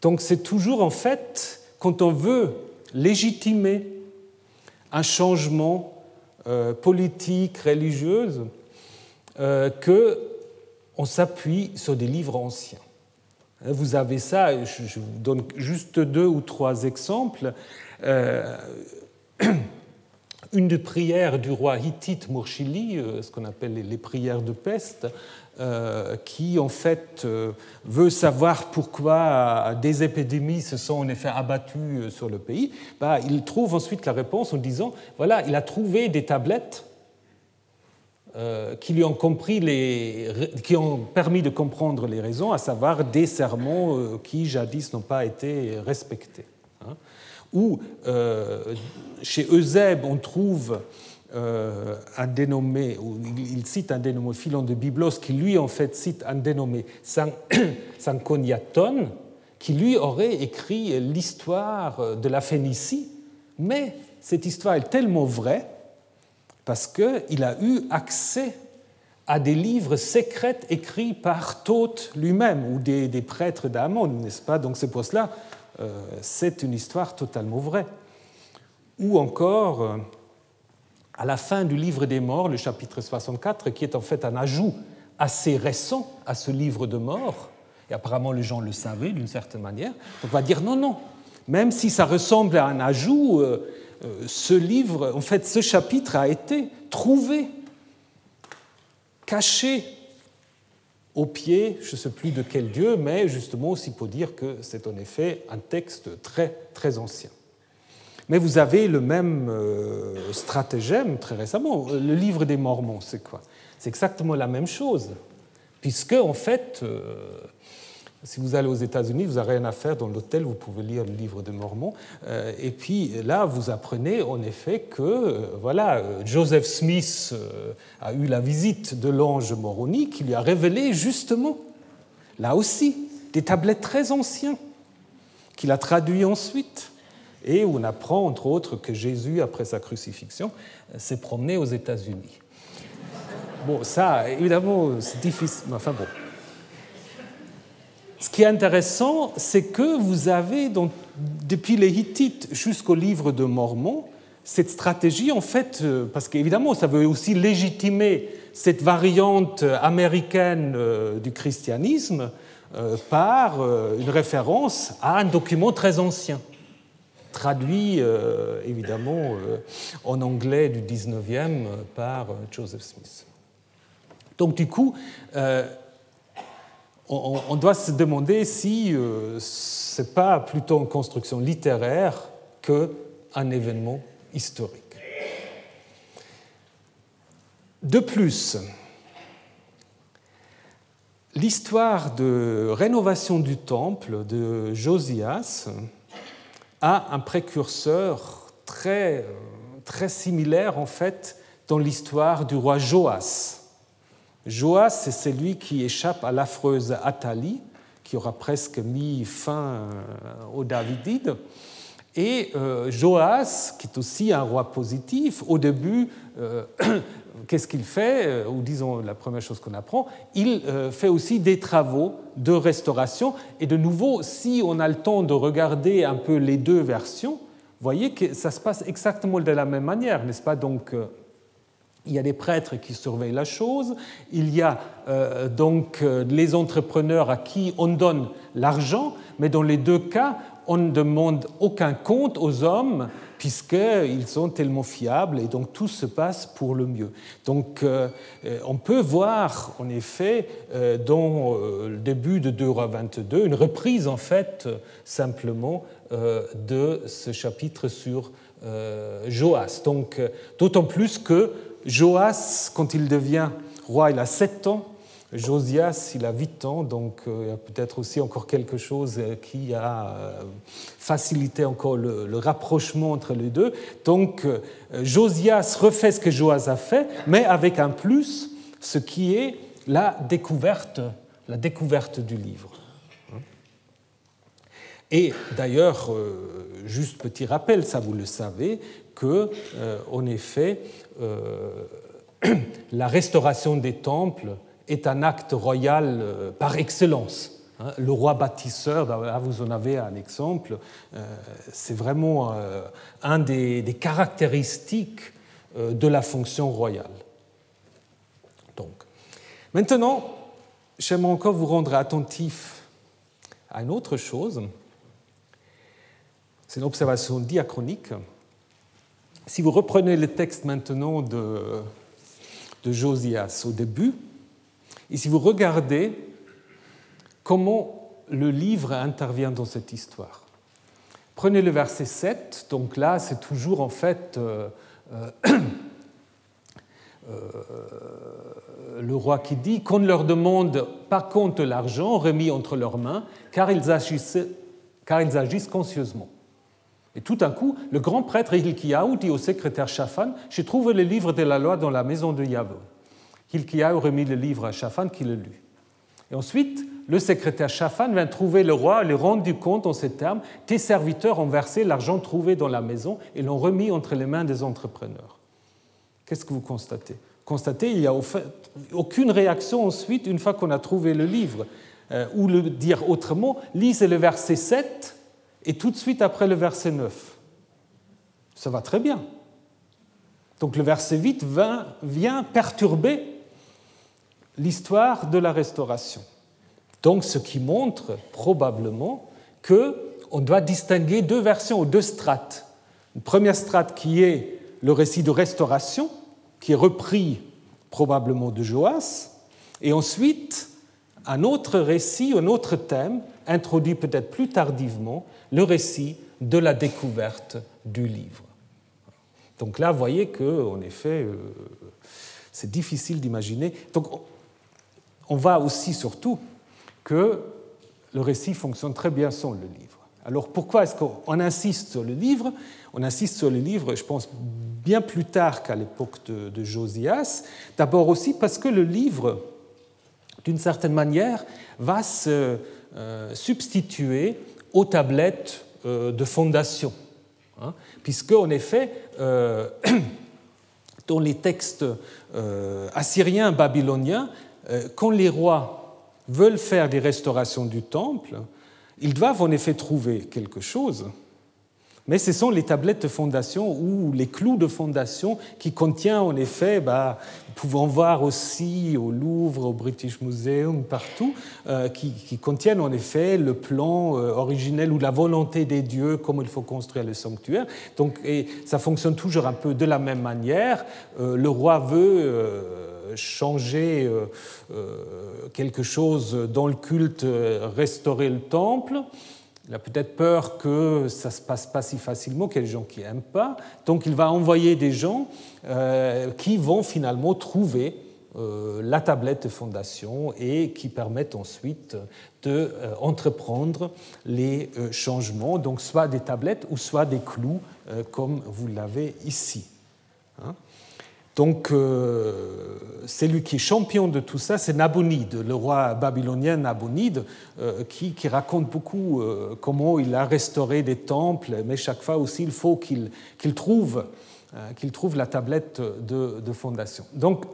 Donc c'est toujours en fait, quand on veut légitimer un changement politique, religieuse, qu'on s'appuie sur des livres anciens. Vous avez ça, je vous donne juste 2 ou 3 exemples. Une des prières du roi hittite Murshili, ce qu'on appelle les prières de peste, qui en fait veut savoir pourquoi des épidémies se sont en effet abattues sur le pays, il trouve ensuite la réponse en disant voilà, il a trouvé des tablettes qui ont permis de comprendre les raisons, à savoir des sermons qui jadis n'ont pas été respectés. Ou chez Eusèbe, on trouve un dénommé, il cite un dénommé Philon de Byblos, qui lui en fait cite un dénommé Sanconiaton, qui lui aurait écrit l'histoire de la Phénicie, mais cette histoire est tellement vraie parce qu'il a eu accès à des livres secrets écrits par Thoth lui-même ou des prêtres d'Amon, n'est-ce pas ? Donc c'est pour cela. C'est une histoire totalement vraie. Ou encore, à la fin du Livre des Morts, le chapitre 64, qui est en fait un ajout assez récent à ce Livre de Morts, et apparemment les gens le savaient d'une certaine manière, on va dire non, même si ça ressemble à un ajout, ce livre, en fait, ce chapitre a été trouvé, caché, au pied, je ne sais plus de quel dieu, mais justement aussi pour dire que c'est en effet un texte très, très ancien. Mais vous avez le même stratagème très récemment. Le livre des Mormons, c'est quoi ? C'est exactement la même chose, puisque en fait, si vous allez aux États-Unis, vous n'avez rien à faire dans l'hôtel, vous pouvez lire le livre des Mormons, et puis là, vous apprenez en effet que voilà, Joseph Smith a eu la visite de l'ange Moroni qui lui a révélé justement, là aussi, des tablettes très anciennes qu'il a traduites ensuite, et on apprend entre autres que Jésus, après sa crucifixion, s'est promené aux États-Unis. Bon, ça, évidemment, c'est difficile, enfin bon. Ce qui est intéressant, c'est que vous avez, donc, depuis les Hittites jusqu'au livre de Mormon, cette stratégie, en fait, parce qu'évidemment, ça veut aussi légitimer cette variante américaine du christianisme par une référence à un document très ancien, traduit, évidemment, en anglais du 19e par Joseph Smith. Donc, du coup, on doit se demander si ce n'est pas plutôt une construction littéraire qu'un événement historique. De plus, l'histoire de rénovation du temple de Josias a un précurseur très, très similaire en fait dans l'histoire du roi Joas. Joas, c'est celui qui échappe à l'affreuse Athalie, qui aura presque mis fin aux Davidides. Et Joas, qui est aussi un roi positif, au début, qu'est-ce qu'il fait ? Ou disons, la première chose qu'on apprend, il fait aussi des travaux de restauration. Et de nouveau, si on a le temps de regarder un peu les deux versions, vous voyez que ça se passe exactement de la même manière, n'est-ce pas ? Donc, il y a des prêtres qui surveillent la chose, il y a donc les entrepreneurs à qui on donne l'argent, mais dans les deux cas, on ne demande aucun compte aux hommes puisqu'ils sont tellement fiables et donc tout se passe pour le mieux. Donc on peut voir en effet dans le début de 2 Rois 22 une reprise en fait simplement de ce chapitre sur Joas. Donc d'autant plus que Joas, quand il devient roi, il a 7 ans. Josias, il a 8 ans, donc il y a peut-être aussi encore quelque chose qui a facilité encore le rapprochement entre les deux. Donc Josias refait ce que Joas a fait, mais avec un plus, ce qui est la découverte du livre. Et d'ailleurs, juste petit rappel, ça vous le savez, que en effet, la restauration des temples est un acte royal par excellence. Le roi bâtisseur, là vous en avez un exemple, c'est vraiment un des caractéristiques de la fonction royale. Donc, maintenant, j'aimerais encore vous rendre attentif à une autre chose. C'est une observation diachronique. Si vous reprenez le texte maintenant de Josias au début, et si vous regardez comment le livre intervient dans cette histoire. Prenez le verset 7, donc là c'est toujours en fait le roi qui dit « qu'on ne leur demande pas compte l'argent remis entre leurs mains, car ils agissent consciencieusement. » Et tout d'un coup, le grand prêtre Hilkiyahou dit au secrétaire Chafan « j'ai trouvé le livre de la loi dans la maison de Yahvé. » Hilkiyahou remit le livre à Chafan qui le lut. Et ensuite, le secrétaire Chafan vint trouver le roi et lui rendu compte en ces termes : tes serviteurs ont versé l'argent trouvé dans la maison et l'ont remis entre les mains des entrepreneurs. Qu'est-ce que vous constatez ? Constatez, il n'y a aucune réaction ensuite, une fois qu'on a trouvé le livre. Ou le dire autrement, lisez le verset 7 et tout de suite après le verset 9. Ça va très bien. Donc le verset 8 vient perturber l'histoire de la restauration. Donc ce qui montre probablement qu'on doit distinguer deux versions ou deux strates. Une première strate qui est le récit de restauration, qui est repris probablement de Joas, et ensuite un autre récit, un autre thème, introduit peut-être plus tardivement, le récit de la découverte du livre. Donc là, vous voyez qu'en effet, c'est difficile d'imaginer. Donc, on voit aussi, surtout, que le récit fonctionne très bien sans le livre. Alors, pourquoi est-ce qu'on insiste sur le livre ? On insiste sur le livre, je pense, bien plus tard qu'à l'époque de Josias. D'abord aussi parce que le livre, d'une certaine manière, va se substituer aux tablettes de fondation. Puisque, en effet, dans les textes assyriens, babyloniens, quand les rois veulent faire des restaurations du temple, ils doivent en effet trouver quelque chose, mais ce sont les tablettes de fondation ou les clous de fondation qui contiennent en effet, nous pouvons voir aussi au Louvre, au British Museum, partout, qui contiennent en effet le plan originel ou la volonté des dieux, comment il faut construire le sanctuaire. Donc, et ça fonctionne toujours un peu de la même manière. Le roi veut changer quelque chose dans le culte, restaurer le temple. Il a peut-être peur que ça ne se passe pas si facilement, qu'il y ait des gens qui n'aiment pas. Donc il va envoyer des gens qui vont finalement trouver la tablette de fondation et qui permettent ensuite d'entreprendre les changements, donc soit des tablettes ou soit des clous, comme vous l'avez ici. Hein ? Donc, celui qui est champion de tout ça, c'est Nabonide, le roi babylonien Nabonide, qui raconte beaucoup comment il a restauré des temples, mais chaque fois aussi, il faut qu'il trouve la tablette de fondation. Donc,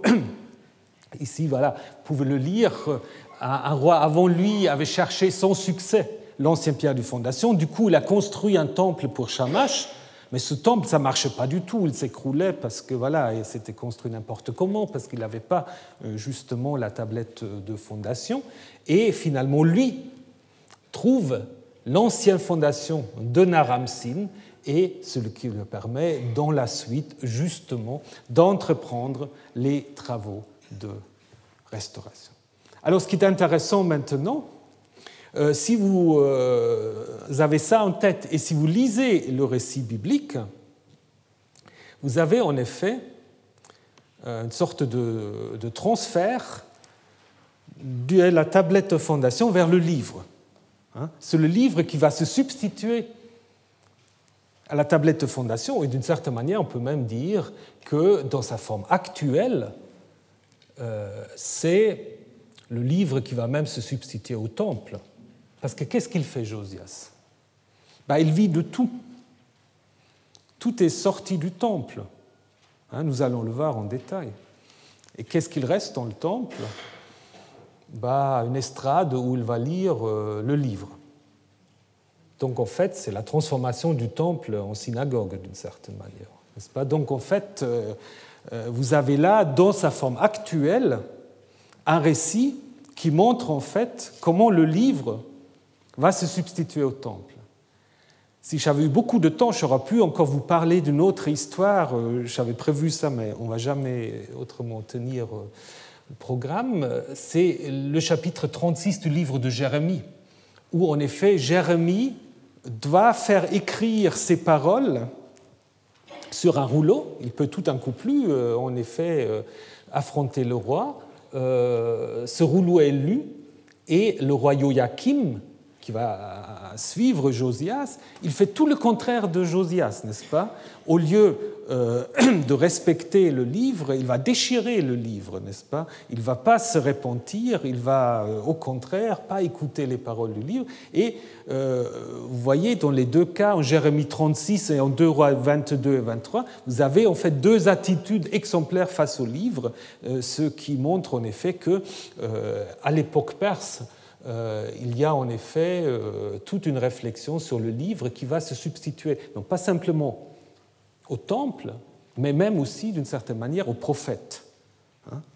ici, voilà, vous pouvez le lire, un roi avant lui avait cherché sans succès l'ancien pierre de fondation, du coup, il a construit un temple pour Shamash, mais ce temple, ça ne marchait pas du tout, il s'écroulait parce que voilà, il s'était construit n'importe comment, parce qu'il n'avait pas justement la tablette de fondation. Et finalement, lui trouve l'ancienne fondation de Naram-Sin et ce qui lui permet, dans la suite, justement, d'entreprendre les travaux de restauration. Alors, ce qui est intéressant maintenant, si vous avez ça en tête et si vous lisez le récit biblique, vous avez en effet une sorte de transfert de la tablette de fondation vers le livre. C'est le livre qui va se substituer à la tablette de fondation et d'une certaine manière, on peut même dire que dans sa forme actuelle, c'est le livre qui va même se substituer au temple. Parce que qu'est-ce qu'il fait, Josias ? Il vit de tout. Tout est sorti du temple. Nous allons le voir en détail. Et qu'est-ce qu'il reste dans le temple ? Une estrade où il va lire le livre. Donc, en fait, c'est la transformation du temple en synagogue, d'une certaine manière. N'est-ce pas ? Donc, en fait, vous avez là, dans sa forme actuelle, un récit qui montre, en fait, comment le livre va se substituer au temple. Si j'avais eu beaucoup de temps, j'aurais pu encore vous parler d'une autre histoire. J'avais prévu ça, mais on ne va jamais autrement tenir le programme. C'est le chapitre 36 du livre de Jérémie, où en effet, Jérémie doit faire écrire ses paroles sur un rouleau. Il peut tout d'un coup plus, en effet, affronter le roi. Ce rouleau est lu, et le roi Joachim, qui va suivre Josias, il fait tout le contraire de Josias, n'est-ce pas ? Au lieu de respecter le livre, il va déchirer le livre, n'est-ce pas ? Il ne va pas se repentir, il va au contraire pas écouter les paroles du livre. Et vous voyez, dans les deux cas, en Jérémie 36 et en 2 Rois 22 et 23, vous avez en fait deux attitudes exemplaires face au livre, ce qui montre en effet que à l'époque perse, il y a en effet toute une réflexion sur le livre qui va se substituer, non pas simplement au temple, mais même aussi d'une certaine manière aux prophètes,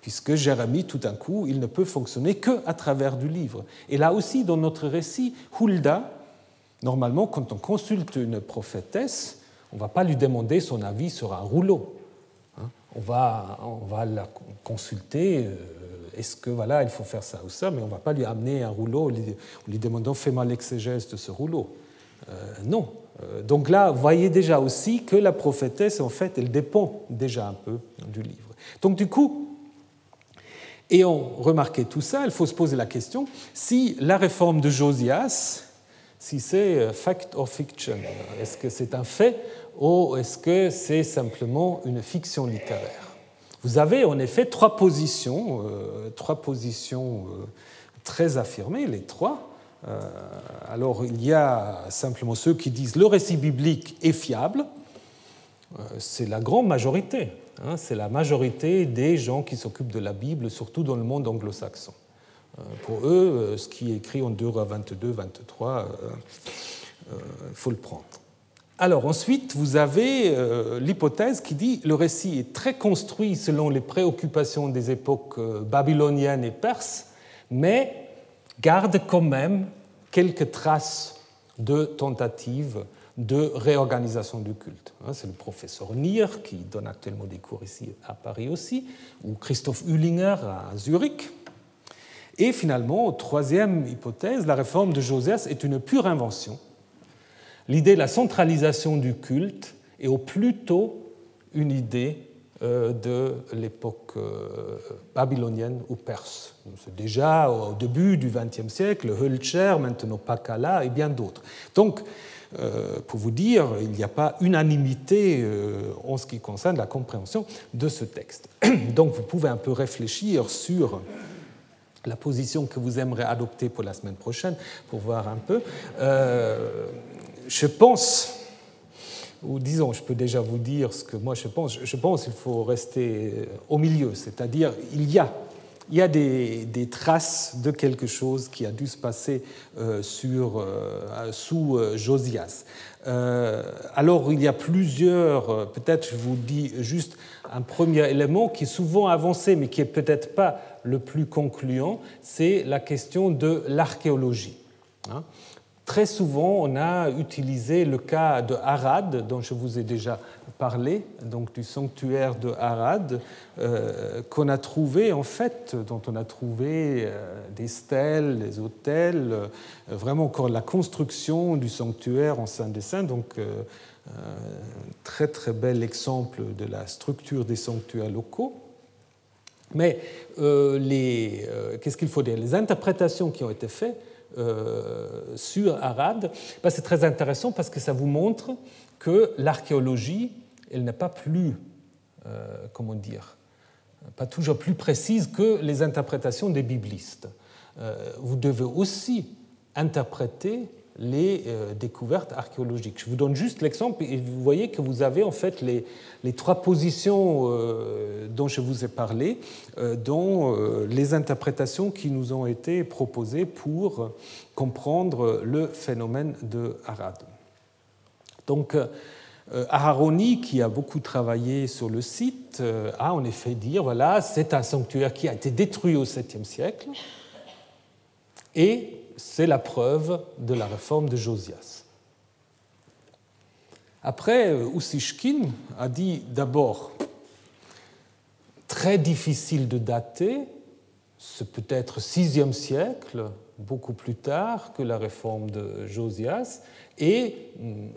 puisque Jérémie, tout d'un coup, il ne peut fonctionner qu'à travers du livre. Et là aussi, dans notre récit, Hulda, normalement, quand on consulte une prophétesse, on ne va pas lui demander son avis sur un rouleau. On va la consulter. Est-ce que voilà, il faut faire ça ou ça, mais on ne va pas lui amener un rouleau en lui demandant fais-moi l'exégèse de ce rouleau. Non. Donc là, vous voyez déjà aussi que la prophétesse, en fait, elle dépend déjà un peu du livre. Donc du coup, ayant remarqué tout ça, il faut se poser la question si la réforme de Josias, si c'est fact or fiction, est-ce que c'est un fait ou est-ce que c'est simplement une fiction littéraire ? Vous avez en effet trois positions très affirmées, les trois. Alors, il y a simplement ceux qui disent le récit biblique est fiable. C'est la grande majorité. C'est la majorité des gens qui s'occupent de la Bible, surtout dans le monde anglo-saxon. Pour eux, ce qui est écrit en 2 Rois 22, 23, il faut le prendre. Alors ensuite, vous avez l'hypothèse qui dit que le récit est très construit selon les préoccupations des époques babyloniennes et perses, mais garde quand même quelques traces de tentatives de réorganisation du culte. C'est le professeur Nier, qui donne actuellement des cours ici à Paris aussi, ou Christophe Hüllinger à Zurich. Et finalement, troisième hypothèse, la réforme de Josias est une pure invention. L'idée de la centralisation du culte est au plus tôt une idée de l'époque babylonienne ou perse. Déjà au début du XXe siècle, Hölscher, maintenant Pakala et bien d'autres. Donc, pour vous dire, il n'y a pas unanimité en ce qui concerne la compréhension de ce texte. Donc, vous pouvez un peu réfléchir sur la position que vous aimerez adopter pour la semaine prochaine, pour voir un peu. Je pense, ou disons, je peux déjà vous dire ce que moi je pense. Je pense qu'il faut rester au milieu, c'est-à-dire il y a des traces de quelque chose qui a dû se passer sous Josias. Alors, il y a plusieurs, peut-être je vous dis juste un premier élément qui est souvent avancé, mais qui n'est peut-être pas le plus concluant, c'est la question de l'archéologie. Très souvent, on a utilisé le cas de Arad, dont je vous ai déjà parlé, donc du sanctuaire de Arad, dont on a trouvé des stèles, des autels, vraiment encore la construction du sanctuaire en Saint des Saints, donc très très bel exemple de la structure des sanctuaires locaux. Mais qu'est-ce qu'il faut dire ? Les interprétations qui ont été faites sur Arad, c'est très intéressant parce que ça vous montre que l'archéologie, elle n'est pas plus, pas toujours plus précise que les interprétations des biblistes. Vous devez aussi interpréter les découvertes archéologiques. Je vous donne juste l'exemple et vous voyez que vous avez en fait les trois positions dont je vous ai parlé dans les interprétations qui nous ont été proposées pour comprendre le phénomène de Arad. Donc Aharoni, qui a beaucoup travaillé sur le site, a en effet dit voilà, c'est un sanctuaire qui a été détruit au 7e siècle et c'est la preuve de la réforme de Josias. Après, Ussishkin a dit d'abord très difficile de dater, c'est peut-être 6e siècle, beaucoup plus tard que la réforme de Josias, et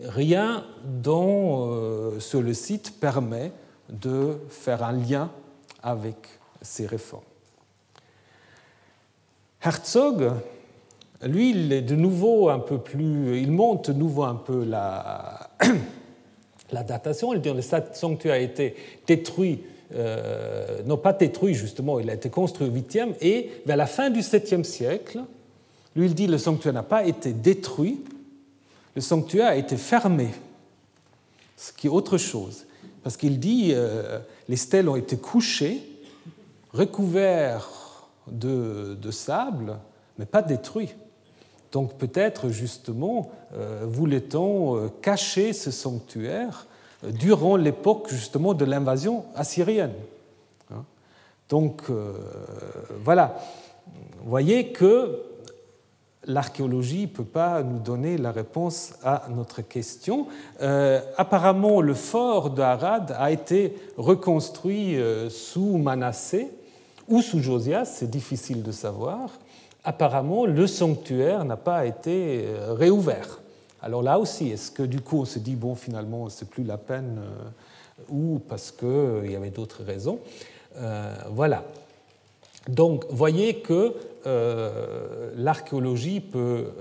rien sur le site permet de faire un lien avec ces réformes. Herzog, lui, il monte de nouveau un peu la datation. Il dit que le sanctuaire a été détruit, non pas détruit justement, il a été construit au 8e, et vers la fin du 7e siècle, lui il dit que le sanctuaire n'a pas été détruit, le sanctuaire a été fermé, ce qui est autre chose. Parce qu'il dit les stèles ont été couchées, recouvertes de sable, mais pas détruites. Donc peut-être, justement, voulait-on cacher ce sanctuaire durant l'époque, justement, de l'invasion assyrienne. Donc, voilà. Vous voyez que l'archéologie ne peut pas nous donner la réponse à notre question. Apparemment, le fort de Arad a été reconstruit sous Manassé ou sous Josias, c'est difficile de savoir. Apparemment, le sanctuaire n'a pas été réouvert. Alors là aussi, est-ce que du coup on se dit bon finalement c'est plus la peine ou parce que il y avait d'autres raisons. Voilà. Donc voyez que l'archéologie peut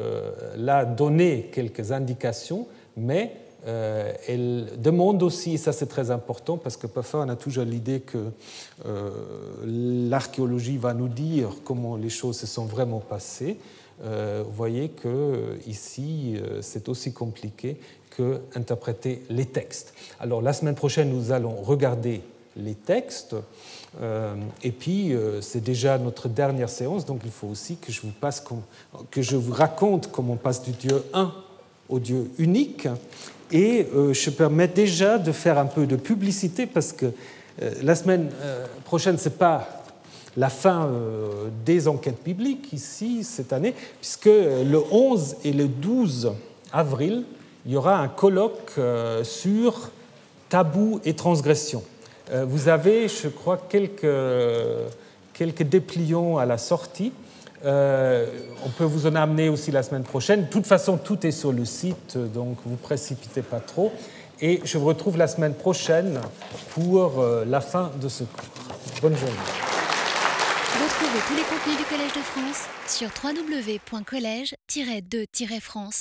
là donner quelques indications, mais elle demande aussi, et ça c'est très important parce que parfois on a toujours l'idée que l'archéologie va nous dire comment les choses se sont vraiment passées. Vous voyez qu'ici c'est aussi compliqué qu'interpréter les textes. Alors la semaine prochaine nous allons regarder les textes et puis c'est déjà notre dernière séance, donc il faut aussi que je vous raconte comment on passe du Dieu un au Dieu unique. Et je permets déjà de faire un peu de publicité parce que la semaine prochaine, ce n'est pas la fin des enquêtes bibliques ici, cette année, puisque le 11 et le 12 avril, il y aura un colloque sur tabous et transgressions. Vous avez, je crois, quelques dépliants à la sortie. On peut vous en amener aussi la semaine prochaine. De toute façon, tout est sur le site, donc vous ne vous précipitez pas trop. Et je vous retrouve la semaine prochaine pour la fin de ce cours. Bonne journée. Retrouvez tous les contenus du Collège de France sur www.college-2-france.fr.